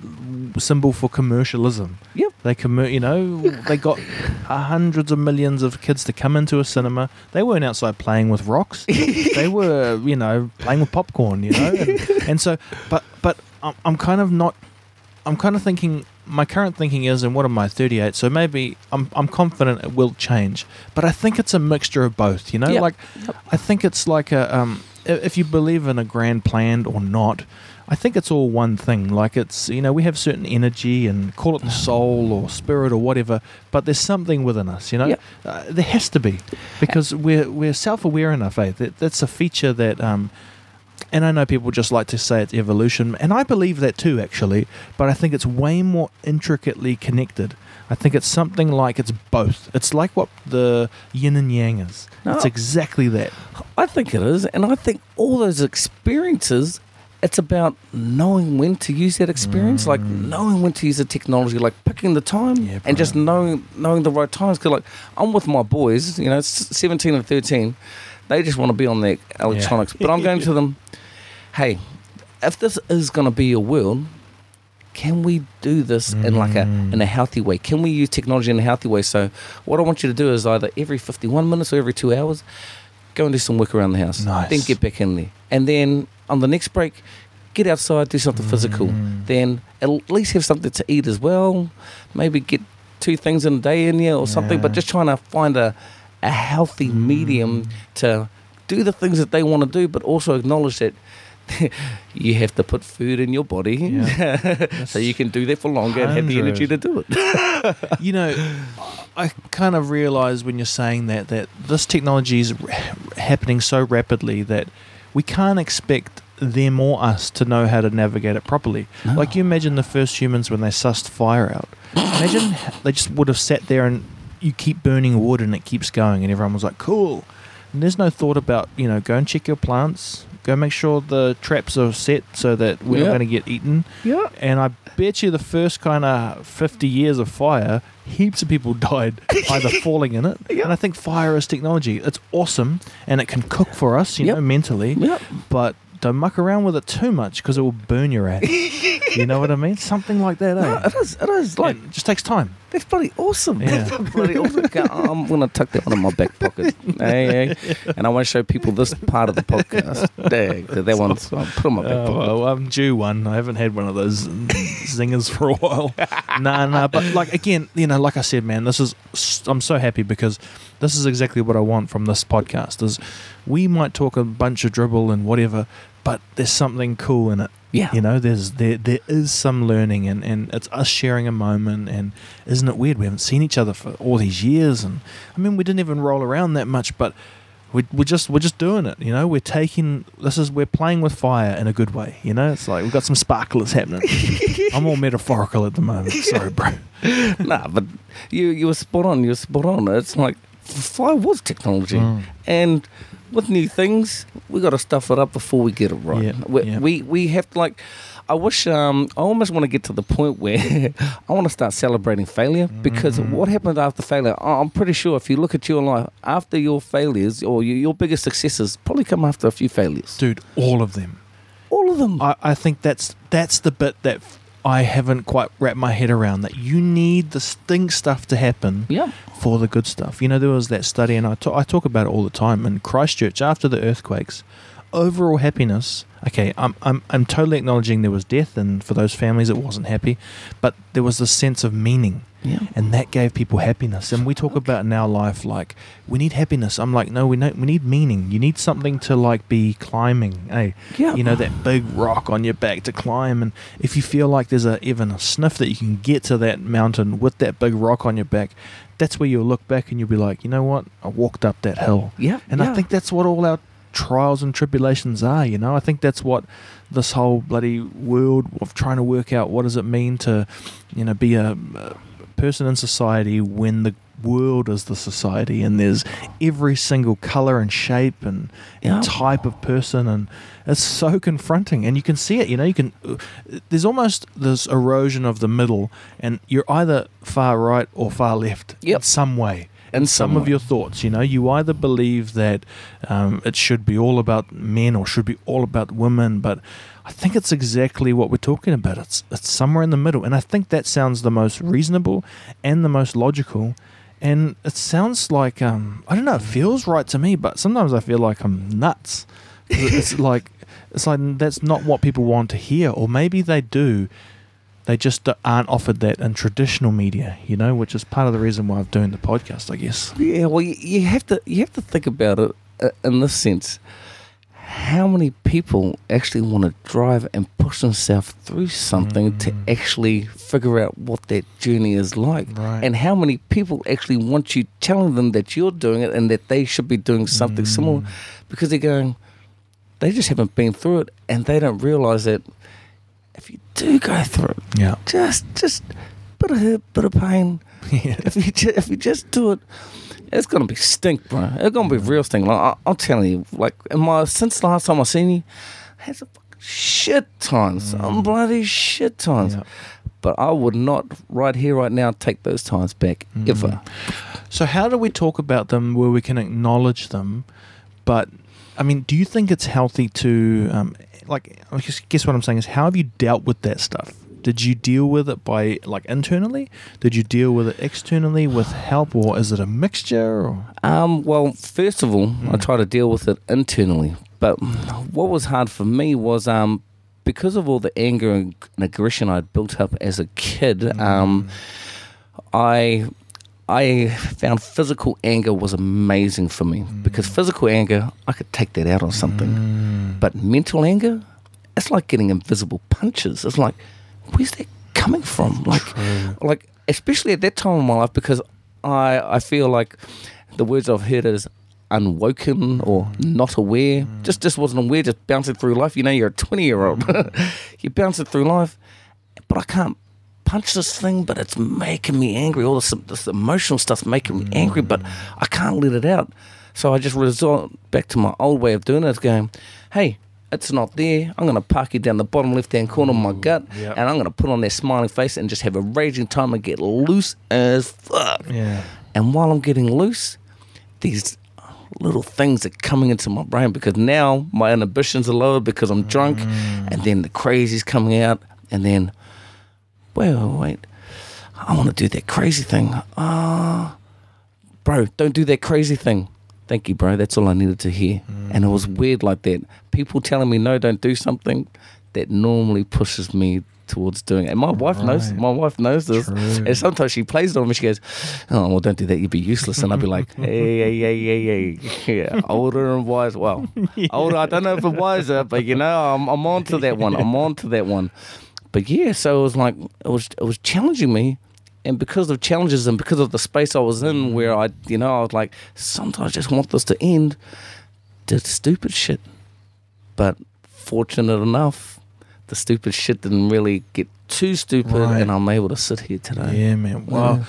symbol for commercialism. Yep. They commer- you know, they got hundreds of millions of kids to come into a cinema. They weren't outside playing with rocks. They were, you know, playing with popcorn, you know, and, and so but but I'm, I'm kind of not I'm kind of thinking my current thinking is, and what am I, thirty-eight, so maybe I'm I'm confident it will change, but I think it's a mixture of both, you know. Yep. Like yep. I think it's like a um if you believe in a grand plan or not, I think it's all one thing. Like it's, you know, we have certain energy and call it the soul or spirit or whatever, but there's something within us, you know. Yep. Uh, there has to be, because we're we're self-aware enough, eh? That, that's a feature that, um, and I know people just like to say it's evolution, and I believe that too, actually, but I think it's way more intricately connected. I think it's something like it's both. It's like what the yin and yang is. No, it's exactly that. I think it is, and I think all those experiences... It's about knowing when to use that experience, mm. like knowing when to use the technology, like picking the time, yeah, and just knowing knowing the right times. Because like I'm with my boys, you know, seventeen and thirteen, they just want to be on their electronics. Yeah. But I'm going to them, hey, if this is going to be your world, can we do this mm. in like a in a healthy way? Can we use technology in a healthy way? So what I want you to do is either every fifty-one minutes or every two hours, go and do some work around the house. Nice. Then get back in there. And then on the next break, get outside, do something mm. physical. Then at least have something to eat as well. Maybe get two things in a day in there or yeah. something. But just trying to find a, a healthy mm. medium to do the things that they want to do, but also acknowledge that you have to put food in your body yeah. so you can do that for longer one hundred and have the energy to do it. You know, I kind of realise when you're saying that, that this technology is happening so rapidly that we can't expect them or us to know how to navigate it properly. No. Like you imagine the first humans when they sussed fire out. Imagine they just would have sat there and you keep burning wood and it keeps going and everyone was like, cool. And there's no thought about, you know, go and check your plants. Go make sure the traps are set so that we're yep. not going to get eaten. Yeah. And I bet you the first kind of fifty years of fire, heaps of people died either falling in it. Yep. And I think fire is technology. It's awesome and it can cook for us, you yep. know, mentally. Yep. But don't muck around with it too much because it will burn your ass. You know what I mean? Something like that, eh? No, it is. It is. Like, it just takes time. That's bloody awesome. Yeah. That's bloody awesome. I'm going to tuck that one in my back pocket. Hey, hey. And I want to show people this part of the podcast. Dang, that one's I'll put in my back uh, pocket. Well, I'm due one. I haven't had one of those zingers for a while. Nah, nah. But, like, again, you know, like I said, man, this is, I'm so happy because this is exactly what I want from this podcast is we might talk a bunch of dribble and whatever, but there's something cool in it. Yeah. You know, there's there there is some learning and, and it's us sharing a moment and isn't it weird? We haven't seen each other for all these years and I mean we didn't even roll around that much, but we we're just we're just doing it, you know, we're taking this is we're playing with fire in a good way, you know? It's like we've got some sparklers happening. I'm all metaphorical at the moment, sorry bro. Nah, but you you were spot on, you were spot on. It's like fire was technology. Mm. And with new things, we got to stuff it up before we get it right. Yeah, we, yeah. we we have to, like, I wish, um, I almost want to get to the point where I want to start celebrating failure because mm. what happened after failure, I'm pretty sure if you look at your life, after your failures or your, your biggest successes probably come after a few failures. Dude, all of them. All of them. I, I think that's that's the bit that I haven't quite wrapped my head around, that you need the stink stuff to happen yeah. for the good stuff. You know, there was that study, and I, t- I talk about it all the time, in Christchurch, after the earthquakes, overall happiness, okay, I'm, I'm, I'm totally acknowledging there was death, and for those families it wasn't happy, but there was this sense of meaning, yeah. and that gave people happiness. And we talk okay. about in our life, like, we need happiness. I'm like, no, we know, we need meaning. You need something to, like, be climbing, eh? Yeah. You know, that big rock on your back to climb, and if you feel like there's a even a sniff that you can get to that mountain with that big rock on your back, that's where you'll look back and you'll be like, you know what? I walked up that hill. Yeah. And yeah. I think that's what all our trials and tribulations are, you know. I think that's what this whole bloody world of trying to work out what does it mean to, you know, be a, a person in society when the world is the society and there's every single color and shape and, yeah. and type of person, and it's so confronting. And you can see it, you know, you can uh, there's almost this erosion of the middle, and you're either far right or far left yep. in some way. And some somewhere. Of your thoughts, you know, you either believe that um, it should be all about men or should be all about women, but I think it's exactly what we're talking about. It's it's somewhere in the middle, and I think that sounds the most reasonable and the most logical, and it sounds like, um, I don't know, it feels right to me, but sometimes I feel like I'm nuts. It's like it's like that's not what people want to hear, or maybe they do. They just aren't offered that in traditional media, you know, which is part of the reason why I'm doing the podcast, I guess. Yeah, well, you, you have to you have to think about it uh, in this sense. How many people actually want to drive and push themselves through something mm. to actually figure out what that journey is like? Right. And how many people actually want you telling them that you're doing it and that they should be doing something mm. similar, because they're going, they just haven't been through it and they don't realise that if you do go through, yeah, just just bit of hurt, bit of pain. Yeah. If you ju- if you just do it, it's gonna be stink, bro. It's gonna be real stink. Like I- I'm telling you, like in my since the last time I seen you, I had some fucking shit times, mm. some bloody shit times. Yeah. But I would not right here, right now, take those times back mm. ever. So how do we talk about them where we can acknowledge them? But I mean, do you think it's healthy to? Um, Like, I guess what I'm saying is, how have you dealt with that stuff? Did you deal with it by like internally? Did you deal with it externally with help, or is it a mixture? Or? Um, well, first of all, mm. I try to deal with it internally. But what was hard for me was um, because of all the anger and aggression I'd built up as a kid, mm. um, I I found physical anger was amazing for me mm. because physical anger, I could take that out on something. Mm. But mental anger, it's like getting invisible punches. It's like, where's that coming from? Like, True. like especially at that time of my life, because I I feel like the words I've heard is unwoken or not aware. Mm. Just just wasn't aware, just bouncing through life. You know, you're a twenty-year-old. Mm. You're bouncing through life, but I can't punch this thing, but it's making me angry. All this, this emotional stuff's making me mm. angry, but I can't let it out. So I just resort back to my old way of doing it. It's going, hey, it's not there. I'm going to park you down the bottom left-hand corner of my gut, yep. and I'm going to put on that smiling face and just have a raging time and get loose as fuck. Yeah. And while I'm getting loose, these little things are coming into my brain, because now my inhibitions are lower because I'm drunk, mm. and then the crazy's coming out, and then, well, wait, I want to do that crazy thing. Ah, oh, bro, don't do that crazy thing. Thank you, bro. That's all I needed to hear. Mm. And it was weird like that. People telling me, no, don't do something, that normally pushes me towards doing it. And my wife right. knows. My wife knows this. True. And sometimes she plays it on me. She goes, oh, well, don't do that. You'd be useless. And I'd be like, hey, hey, hey, hey, hey. Yeah. Older and wiser. Well, yeah. older, I don't know if I'm wiser, but, you know, I'm, I'm on to that one. I'm on to that one. But, yeah, so it was like it was it was challenging me. And because of challenges and because of the space I was in where I, you know, I was like, sometimes I just want this to end, did stupid shit. But fortunate enough, the stupid shit didn't really get too stupid right. and I'm able to sit here today. Yeah, man. Well, yeah.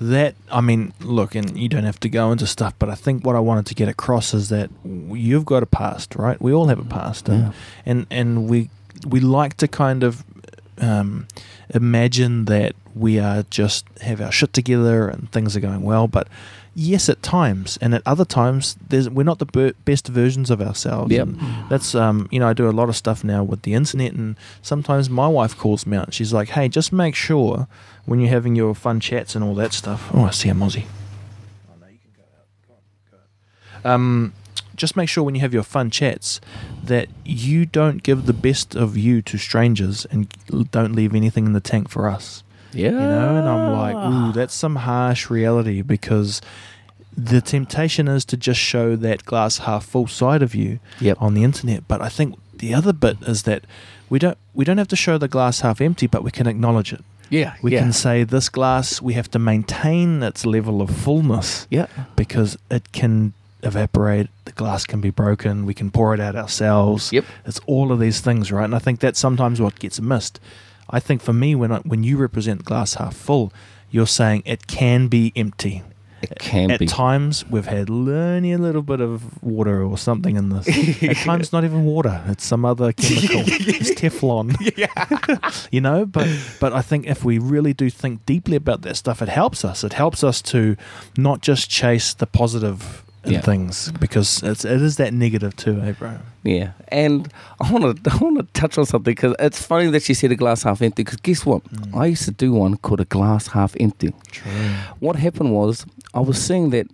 that, I mean, look, and you don't have to go into stuff, but I think what I wanted to get across is that you've got a past, right? We all have a past. Yeah. And, and, and we, we like to kind of um, imagine that we are just have our shit together and things are going well, but yes, at times, and at other times there's we're not the ber- best versions of ourselves. Yep. And that's um you know, I do a lot of stuff now with the internet, and sometimes my wife calls me out and she's like, hey, just make sure when you're having your fun chats and all that stuff, oh I see a mozzie oh no you can go out go on, go out. um just make sure when you have your fun chats that you don't give the best of you to strangers and don't leave anything in the tank for us. Yeah. You know, and I'm like, ooh, that's some harsh reality, because the temptation is to just show that glass half full side of you yep. on the internet. But I think the other bit is that we don't we don't have to show the glass half empty, but we can acknowledge it. Yeah. We yeah. can say this glass, we have to maintain its level of fullness. Yeah. Because it can evaporate, the glass can be broken, we can pour it out ourselves. Yep. It's all of these things, right? And I think that's sometimes what gets missed. I think for me, when I, when you represent glass half full, you're saying it can be empty. It can at, be. At times, we've had only a little bit of water or something in this. At times, not even water. It's some other chemical. It's Teflon. You know, but but I think if we really do think deeply about that stuff, it helps us. It helps us to not just chase the positive in yeah. things, because it's, it is that negative too, eh, bro? Yeah, and I want to I want to touch on something, because it's funny that you said a glass half empty, because guess what? Mm. I used to do one called a glass half empty. True. What happened was I was seeing that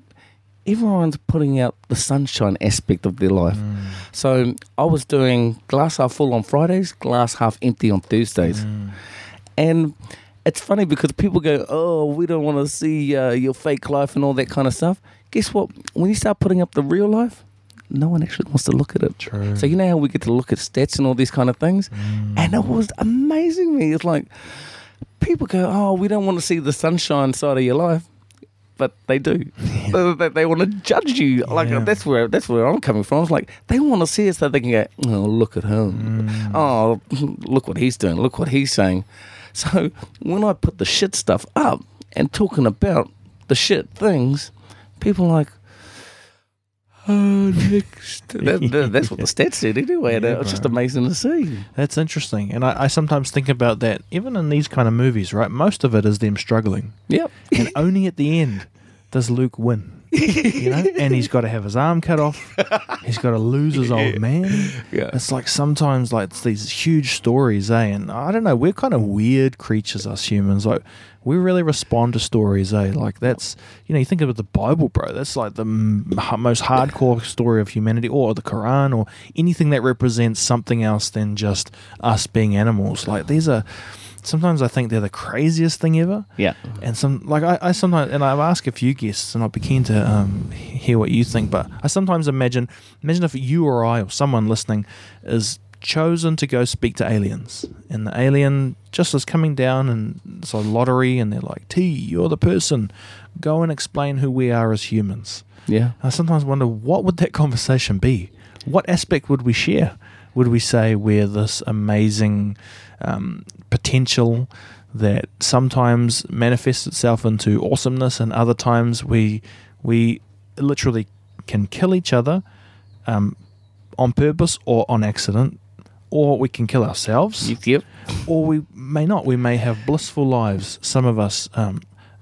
everyone's putting out the sunshine aspect of their life. Mm. So I was doing glass half full on Fridays, glass half empty on Thursdays. Mm. And it's funny because people go, oh, we don't want to see uh, your fake life and all that kind of stuff. Guess what? When you start putting up the real life, no one actually wants to look at it. True. So you know how we get to look at stats and all these kind of things? Mm. And it was amazing me. It's like people go, oh, we don't want to see the sunshine side of your life. But they do. Yeah. They, they want to judge you. Like yeah. that's where that's where I'm coming from. It's like they want to see it so they can go, oh, look at him. Mm. Oh, look what he's doing. Look what he's saying. So when I put the shit stuff up and talking about the shit things, people are like, oh, next. that, that, that's what the stats said anyway. Yeah, it's just amazing to see. That's interesting. And I, I sometimes think about that, even in these kind of movies, right? Most of it is them struggling. Yep. And only at the end does Luke win. you know, and he's got to have his arm cut off. He's got to lose his yeah. old man. Yeah. It's like sometimes like it's these huge stories, eh? And I don't know, we're kind of weird creatures, us humans. Like we really respond to stories, eh? Like that's, you know, you think about the Bible, bro. That's like the m most hardcore story of humanity, or the Quran, or anything that represents something else than just us being animals. Like these are. Sometimes I think they're the craziest thing ever. Yeah. And some like I, I sometimes and I've asked a few guests, and I'd be keen to um, hear what you think. But I sometimes imagine, imagine if you or I or someone listening is chosen to go speak to aliens, and the alien just is coming down, and it's a lottery, and they're like, "T, you're the person. Go and explain who we are as humans." Yeah. I sometimes wonder, what would that conversation be? What aspect would we share? Would we say we're this amazing um, potential that sometimes manifests itself into awesomeness, and other times we we literally can kill each other um, on purpose or on accident, or we can kill ourselves, yep. or we may not. We may have blissful lives. Some of us um,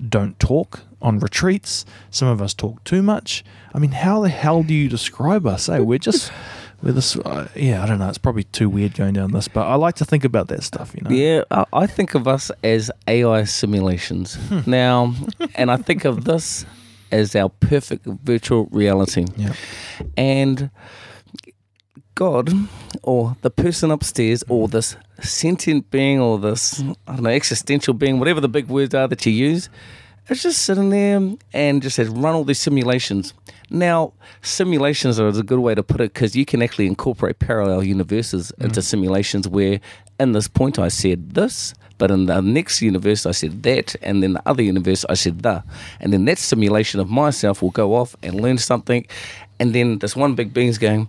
don't talk on retreats. Some of us talk too much. I mean, how the hell do you describe us? Eh? We're just... With this, uh, yeah, I don't know. It's probably too weird going down this, but I like to think about that stuff, you know. Yeah, I, I think of us as A I simulations hmm. now, and I think of this as our perfect virtual reality. Yeah. And God, or the person upstairs, or this sentient being, or this I don't know existential being, whatever the big words are that you use. It's just sitting there and just has run all these simulations. Now, simulations are a good way to put it, because you can actually incorporate parallel universes mm. into simulations where in this point I said this, but in the next universe I said that, and then the other universe I said the. And then that simulation of myself will go off and learn something, and then this one big being's going,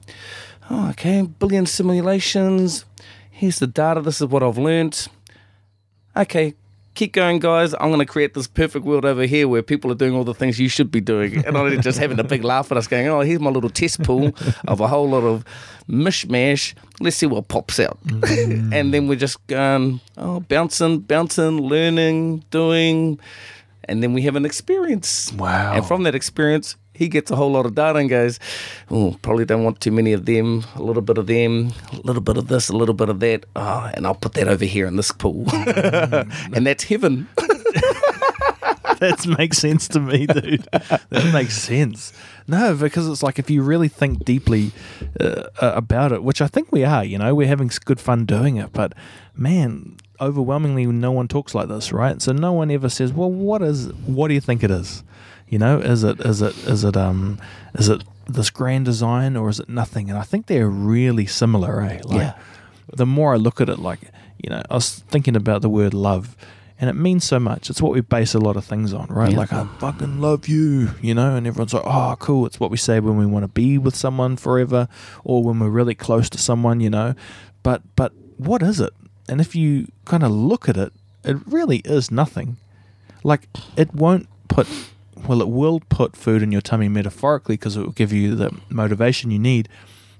oh, okay, billion simulations, here's the data, this is what I've learned. Okay, keep going, guys. I'm going to create this perfect world over here where people are doing all the things you should be doing. And I'm just having a big laugh at us going, oh, here's my little test pool of a whole lot of mishmash. Let's see what pops out. Mm. And then we're just going, oh, bouncing, bouncing, learning, doing. And then we have an experience. Wow. And from that experience, he gets a whole lot of data and goes, oh, probably don't want too many of them, a little bit of them, a little bit of this, a little bit of that. Oh, and I'll put that over here in this pool. And that's heaven. That makes sense to me, dude. That makes sense. No, because it's like if you really think deeply uh, about it, which I think we are, you know, we're having good fun doing it. But, man, overwhelmingly no one talks like this, right? So no one ever says, well, what is? What do you think it is? You know, is it is it is it um is it this grand design, or is it nothing? And I think they're really similar, eh? Like, yeah. The more I look at it, like, you know, I was thinking about the word love, and it means so much. It's what we base a lot of things on, right? Yeah. Like, I fucking love you, you know, and everyone's like, oh, cool. It's what we say when we want to be with someone forever, or when we're really close to someone, you know. But but what is it? And if you kind of look at it, it really is nothing. Like, it won't put. Well, it will put food in your tummy metaphorically, because it will give you the motivation you need,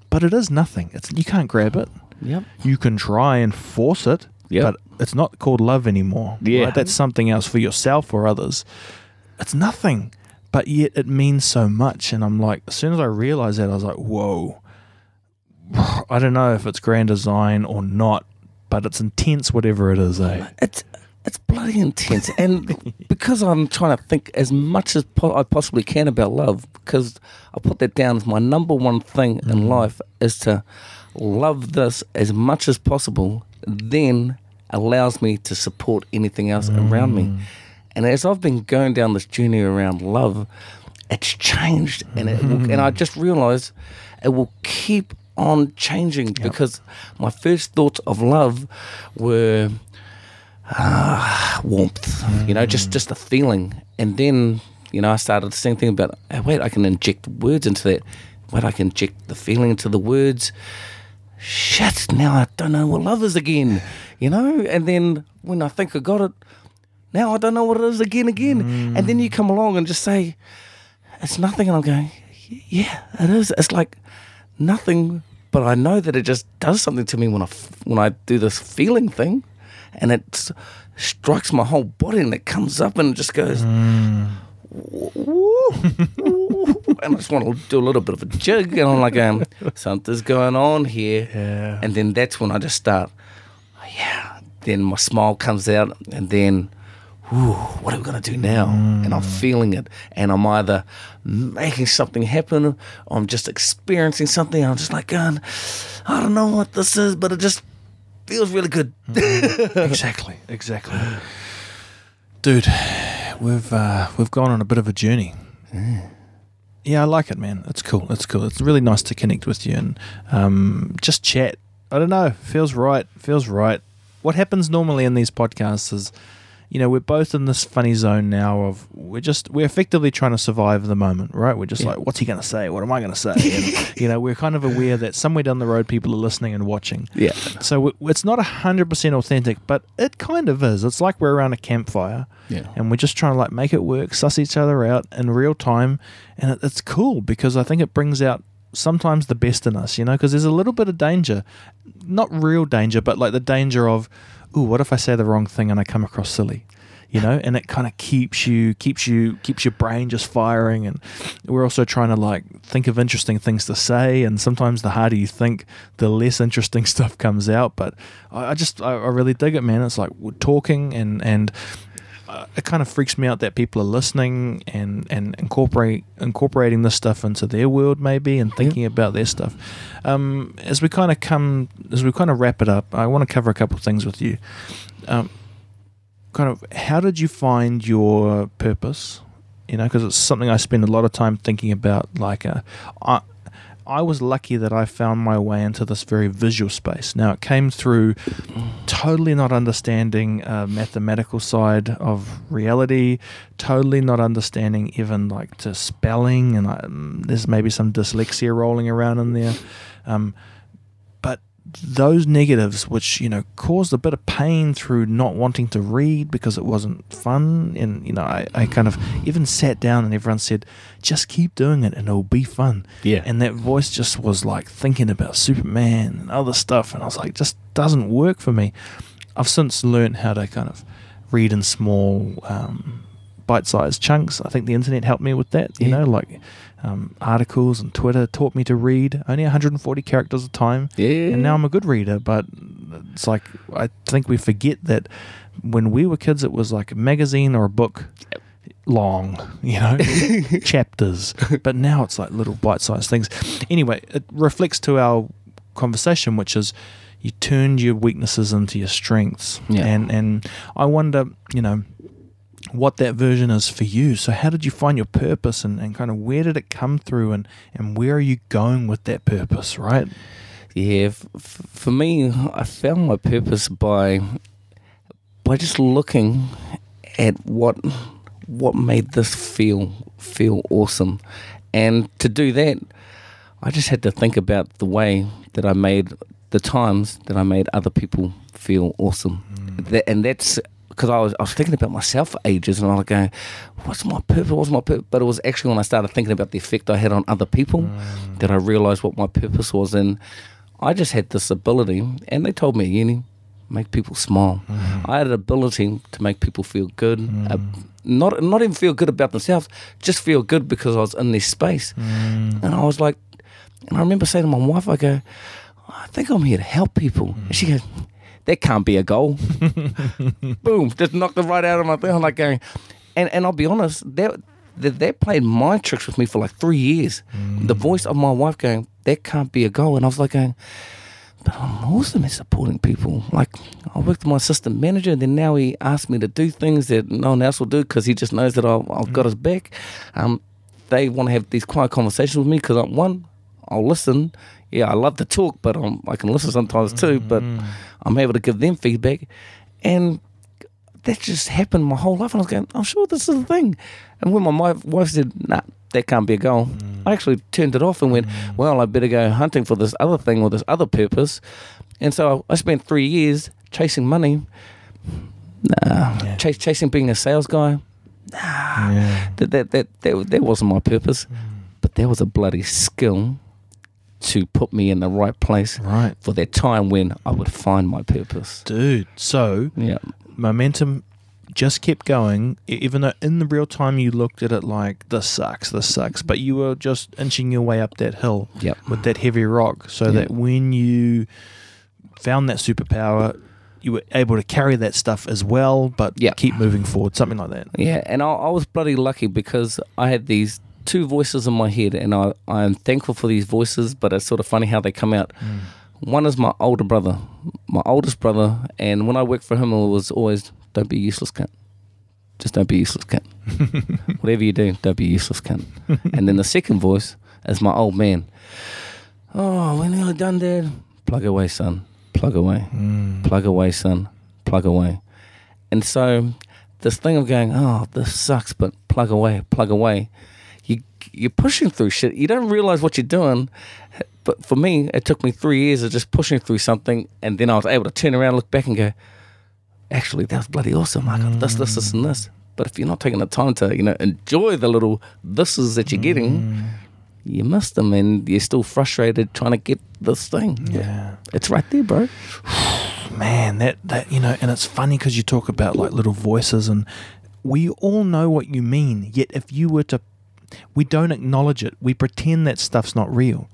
but it is nothing. It's you can't grab it. Yep. You can try and force it, yep. but it's not called love anymore. Yeah. Right? That's something else for yourself or others. It's nothing, but yet it means so much. And I'm like, as soon as I realized that, I was like, whoa. I don't know if it's grand design or not, but it's intense, whatever it is, eh? It's... It's bloody intense, and because I'm trying to think as much as po I possibly can about love, because I put that down as my number one thing mm. in life is to love this as much as possible, then allows me to support anything else mm. around me. And as I've been going down this journey around love, it's changed, and it will, and I just realised it will keep on changing, yep. because my first thoughts of love were... Ah, warmth, mm. you know, just just the feeling. And then, you know, I started thinking about, hey, wait, I can inject words into that. Wait, I can inject the feeling into the words. Shit, now I don't know what love is again, you know? And then when I think I got it, now I don't know what it is again, again. Mm. And then you come along and just say, it's nothing. And I'm going, yeah, it is. It's like nothing, but I know that it just does something to me when I, when I do this feeling thing. And it strikes my whole body, and it comes up and it just goes, mm. woo, woo. and I just want to do a little bit of a jig. And I'm like, um, something's going on here. Yeah. And then that's when I just start, yeah. Then my smile comes out, and then, ooh, what are we going to do now? Mm. And I'm feeling it. And I'm either making something happen, or I'm just experiencing something. I'm just like, God, I don't know what this is, but it just feels really good. Mm. Exactly, exactly. Dude, we've uh, we've gone on a bit of a journey. Mm. Yeah, I like it, man. It's cool. It's cool. It's really nice to connect with you and um, just chat. I don't know. Feels right. Feels right. What happens normally in these podcasts is, you know, we're both in this funny zone now of we're just we're effectively trying to survive the moment, right? We're just yeah. like, what's he going to say? What am I going to say? And, you know, we're kind of aware that somewhere down the road people are listening and watching. Yeah. So it's not one hundred percent authentic, but it kind of is. It's like we're around a campfire, yeah, and we're just trying to like make it work, suss each other out in real time, and it, it's cool because I think it brings out sometimes the best in us, you know, because there's a little bit of danger, not real danger, but like the danger of, ooh, what if I say the wrong thing and I come across silly, you know? And it kind of keeps you, keeps you, keeps your brain just firing. And we're also trying to like think of interesting things to say. And sometimes the harder you think, the less interesting stuff comes out. But I, I just, I, I really dig it, man. It's like we're talking and, and uh, it kind of freaks me out that people are listening and, and incorporate, incorporating this stuff into their world maybe and thinking yeah. about their stuff. Um, as we kind of come, as we kind of wrap it up, I want to cover a couple of things with you. Um, kind of, how did you find your purpose? You know, because it's something I spend a lot of time thinking about. Like, uh, I, I was lucky that I found my way into this very visual space. Now, it came through totally not understanding a mathematical side of reality, totally not understanding even like to spelling, and I, um, there's maybe some dyslexia rolling around in there. Um, but those negatives, which, you know, caused a bit of pain through not wanting to read because it wasn't fun. And, you know, I, I kind of even sat down and everyone said, just keep doing it and it'll be fun. Yeah. And that voice just was like thinking about Superman and other stuff. And I was like, just doesn't work for me. I've since learned how to kind of read in small, um, bite-sized chunks. I think the internet helped me with that, you yeah. know, like um, articles and Twitter taught me to read only one hundred forty characters a time. Yeah. And now I'm a good reader, but it's like, I think we forget that when we were kids, it was like a magazine or a book long, you know, chapters, but now it's like little bite-sized things. Anyway, it reflects to our conversation, which is you turned your weaknesses into your strengths. Yeah. And, and I wonder, you know, what that version is for you. So how did you find your purpose and, and kind of where did it come through and, and where are you going with that purpose, right? Yeah, f- for me, I found my purpose by by just looking at what what made this feel feel awesome. And to do that, I just had to think about the way that I made, the times that I made other people feel awesome. Mm. That, and that's... because I was, I was thinking about myself for ages and I was going, what's my purpose, what's my purpose? But it was actually when I started thinking about the effect I had on other people mm. that I realised what my purpose was. And I just had this ability, and they told me, you know, make people smile. Mm. I had an ability to make people feel good, mm. uh, not not even feel good about themselves, just feel good because I was in this space. Mm. And I was like, and I remember saying to my wife, I go, I think I'm here to help people. Mm. And she goes, that can't be a goal. Boom, just knocked it right out of my thing. I'm like going, and, and I'll be honest, that, that that played my tricks with me for like three years. Mm. The voice of my wife going, that can't be a goal. And I was like going, but I'm awesome at supporting people. Like I worked with my assistant manager and then now he asked me to do things that no one else will do because he just knows that I'll, I've got his back. Um, they want to have these quiet conversations with me because I'm one, I'll listen. Yeah, I love to talk, but I'm, I can listen sometimes too, but I'm able to give them feedback. And that just happened my whole life. And I was going, I'm sure this is a thing. And when my wife said, nah, that can't be a goal, mm. I actually turned it off and went, well, I better go hunting for this other thing or this other purpose. And so I spent three years chasing money, nah, yeah. ch- chasing being a sales guy. Nah, yeah. that, that, that, that, that wasn't my purpose, mm. but that was a bloody skill to put me in the right place right. for that time when I would find my purpose. Dude, so yeah. momentum just kept going, even though in the real time you looked at it like, this sucks, this sucks, but you were just inching your way up that hill yep. with that heavy rock, so yep. that when you found that superpower, you were able to carry that stuff as well, but yep. keep moving forward, something like that. Yeah, and I, I was bloody lucky because I had these two voices in my head, and I, I'm thankful for these voices, but it's sort of funny how they come out. Mm. One is my older brother, my oldest brother, and when I worked for him, it was always, don't be a useless cunt. Just don't be a useless cunt. Whatever you do, don't be a useless cunt. And then the second voice is my old man. Oh, we're nearly done, Dad. Plug away, son. Plug away. Mm. Plug away, son. Plug away. And so this thing of going, oh, this sucks, but plug away, plug away. You, you're pushing through shit. You don't realise what you're doing. But for me, it took me three years of just pushing through something, and then I was able to turn around, look back and go, actually, that was bloody awesome. I got this, this, this, and this. But if you're not taking the time to, you know, enjoy the little thises that you're getting, mm. you miss them, and you're still frustrated trying to get this thing. Yeah. It's right there, bro. Man, that, that, you know, and it's funny because you talk about, like, little voices, and we all know what you mean, yet if you were to, we don't acknowledge it. We pretend that stuff's not real.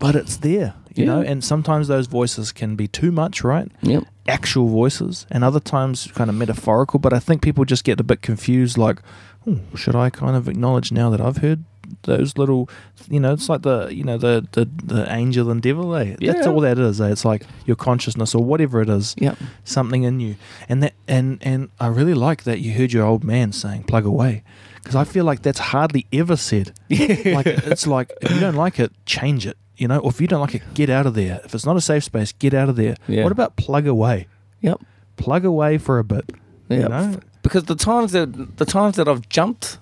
But it's there, you yeah. know, and sometimes those voices can be too much, right? Yep. Actual voices, and other times kind of metaphorical, but I think people just get a bit confused, like, oh, should I kind of acknowledge now that I've heard those little, you know, it's like the, you know, the the, the angel and devil, eh? Yeah. That's all that is, eh? It's like your consciousness or whatever it is, yep. something in you. And that, and, and I really like that you heard your old man saying, plug away. Because I feel like that's hardly ever said. Yeah. Like, it's like, if you don't like it, change it. You know, or if you don't like it, get out of there. If it's not a safe space, get out of there. Yeah. What about plug away? Yep. Plug away for a bit. Yep. You know? Because the times that the times that I've jumped,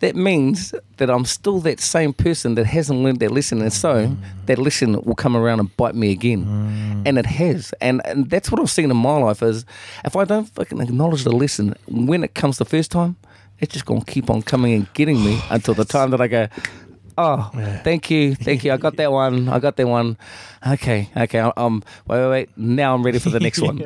that means that I'm still that same person that hasn't learned that lesson. And so mm. that lesson will come around and bite me again. Mm. And it has. And, and that's what I've seen in my life is if I don't fucking acknowledge the lesson when it comes the first time, it's just going to keep on coming and getting me until the time that I go, oh, yeah. thank you, thank you. I got that one. I got that one. Okay, okay. Um, wait, wait, wait. Now I'm ready for the next one.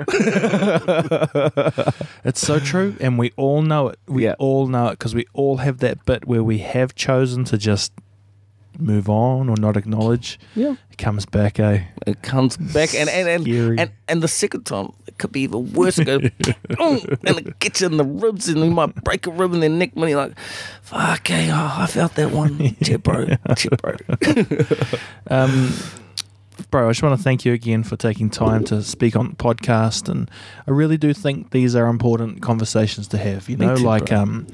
It's so true, and we all know it. We yeah. all know it because we all have that bit where we have chosen to just move on or not acknowledge. Yeah, it comes back, eh? It comes back, and and and, and, and, and the second time it could be even worse. It goes, and it gets you in the ribs, and you might break a rib in their neck. When you're like, fuck, okay, oh, I felt that one, yeah, bro, yeah, bro. um, bro, I just want to thank you again for taking time to speak on the podcast, and I really do think these are important conversations to have. You know, too, like bro. um.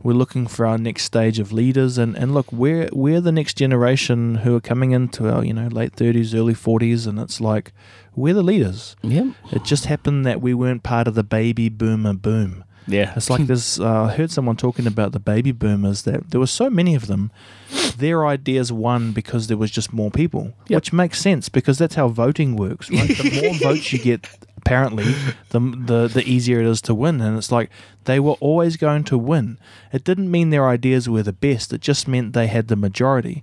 We're looking for our next stage of leaders, and, and look, we're we're the next generation who are coming into our, you know, late thirties, early forties, and it's like we're the leaders. Yeah. It just happened that we weren't part of the baby boomer boom. Yeah. It's like this. Uh, I heard someone talking about the baby boomers that there were so many of them. Their ideas won because there was just more people, yep. which makes sense because that's how voting works. Right? The more votes you get, apparently, the, the the easier it is to win. And it's like they were always going to win. It didn't mean their ideas were the best. It just meant they had the majority.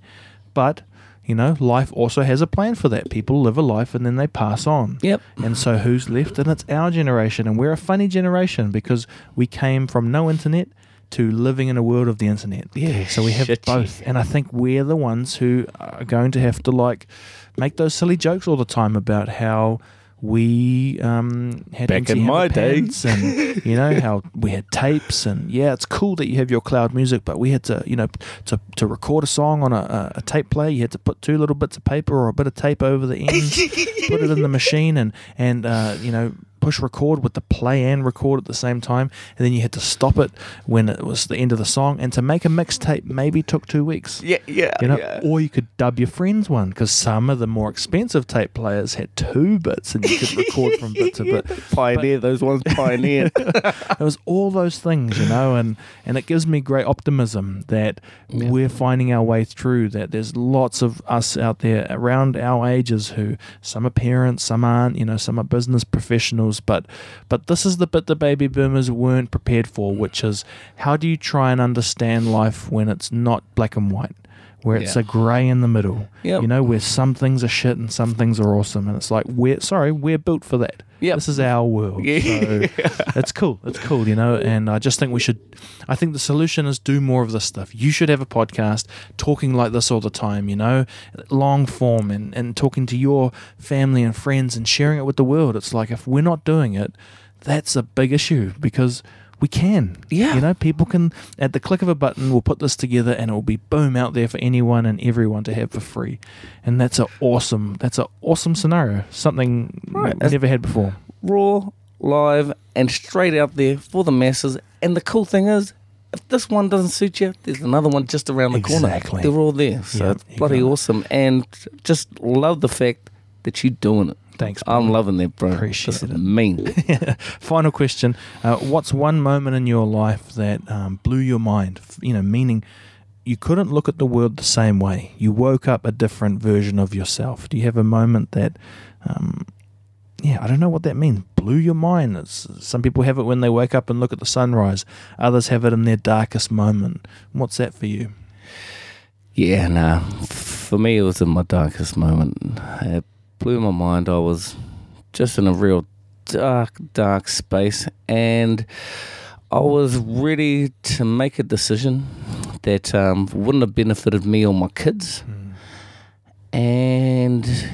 But you know, life also has a plan for that. People live a life and then they pass on. Yep. And so who's left? And it's our generation. And we're a funny generation because we came from no internet to living in a world of the internet. Yeah. So we have Shitty. both. And I think we're the ones who are going to have to like make those silly jokes all the time about how we um, had back in my day, and you know how we had tapes, and yeah, it's cool that you have your cloud music, but we had to, you know, to to record a song on a, a tape player, you had to put two little bits of paper or a bit of tape over the ends, put it in the machine, and and uh, you know, push record with the play and record at the same time, and then you had to stop it when it was the end of the song. And to make a mixtape maybe took two weeks. Yeah, yeah, you know, yeah. Or you could dub your friends one because some of the more expensive tape players had two bits, and you could record from bit to bit. Pioneer, but, those ones Pioneer. It was all those things, you know, and and it gives me great optimism that yeah. we're finding our way through. That there's lots of us out there around our ages who some are parents, some aren't, you know, some are business professionals. But but this is the bit the baby boomers weren't prepared for, which is how do you try and understand life when it's not black and white, where it's yeah. a grey in the middle, yep. you know, where some things are shit and some things are awesome. And it's like, we're sorry, we're built for that. Yep. This is our world. Yeah. So it's cool. It's cool, you know, and I just think we should, I think the solution is do more of this stuff. You should have a podcast talking like this all the time, you know, long form and, and talking to your family and friends and sharing it with the world. It's like, if we're not doing it, that's a big issue because... we can. Yeah. You know, people can, at the click of a button, we'll put this together and it'll be boom out there for anyone and everyone to have for free. And that's an awesome, that's an awesome scenario. Something right. I've never had before. Raw, live, and straight out there for the masses. And the cool thing is, if this one doesn't suit you, there's another one just around the exactly. corner. They're all there. So yeah, it's bloody awesome. And just love the fact that you're doing it. Thanks, bro. I'm loving that, bro. Appreciate it. Mean. Final question: uh, what's one moment in your life that um, blew your mind? You know, meaning you couldn't look at the world the same way. You woke up a different version of yourself. Do you have a moment that, um, yeah, I don't know what that means. Blew your mind. It's, some people have it when they wake up and look at the sunrise. Others have it in their darkest moment. What's that for you? Yeah, nah. For me, it was in my darkest moment. Uh, blew my mind. I was just in a real dark, dark space, and I was ready to make a decision that um, wouldn't have benefited me or my kids. Mm. And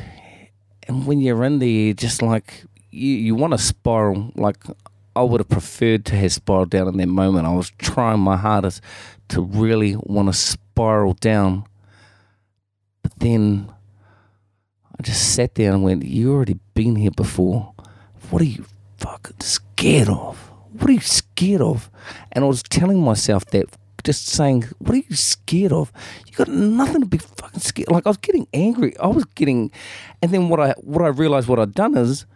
and when you're in there, just like you, you want to spiral. Like I would have preferred to have spiraled down in that moment. I was trying my hardest to really want to spiral down, but then I just sat there and went, you already been here before. What are you fucking scared of? What are you scared of? And I was telling myself that, just saying, what are you scared of? You got nothing to be fucking scared. Like I was getting angry. I was getting, and then what I what I realized what I'd done is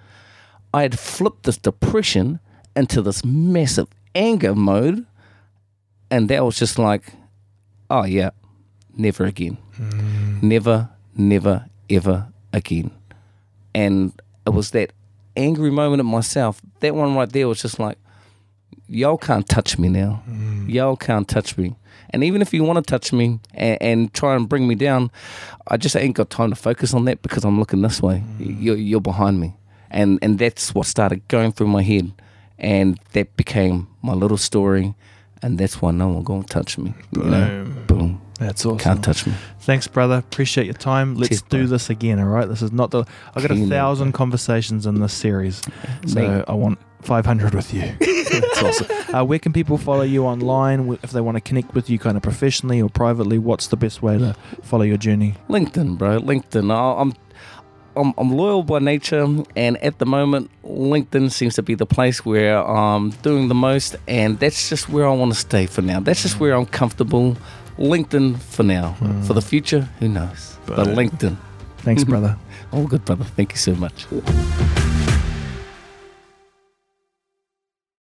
I had flipped this depression into this massive anger mode, and that was just like, oh yeah, never again. Mm. Never, never, ever again. And it was that angry moment at myself. That one right there was just like, y'all can't touch me now. Mm. Y'all can't touch me. And even if you want to touch me and, and try and bring me down, I just ain't got time to focus on that because I'm looking this way. Mm. You're, you're behind me. And, and that's what started going through my head. And that became my little story. And that's why no one gonna touch me. Boom. You know? Boom. That's awesome. Can't touch me. Thanks, brother. Appreciate your time. Let's Cheers, do bro. this again, all right? This is not the... I've got a thousand conversations in this series, so Mate. I want five hundred with you. That's awesome. Uh, where can people follow you online if they want to connect with you kind of professionally or privately? What's the best way to follow your journey? LinkedIn, bro. LinkedIn. I'm, I'm, I'm loyal by nature, and at the moment, LinkedIn seems to be the place where I'm doing the most, and that's just where I want to stay for now. That's just where I'm comfortable. LinkedIn for now. Mm. For the future, who knows? But, but LinkedIn. Thanks, brother. All good, brother. Thank you so much.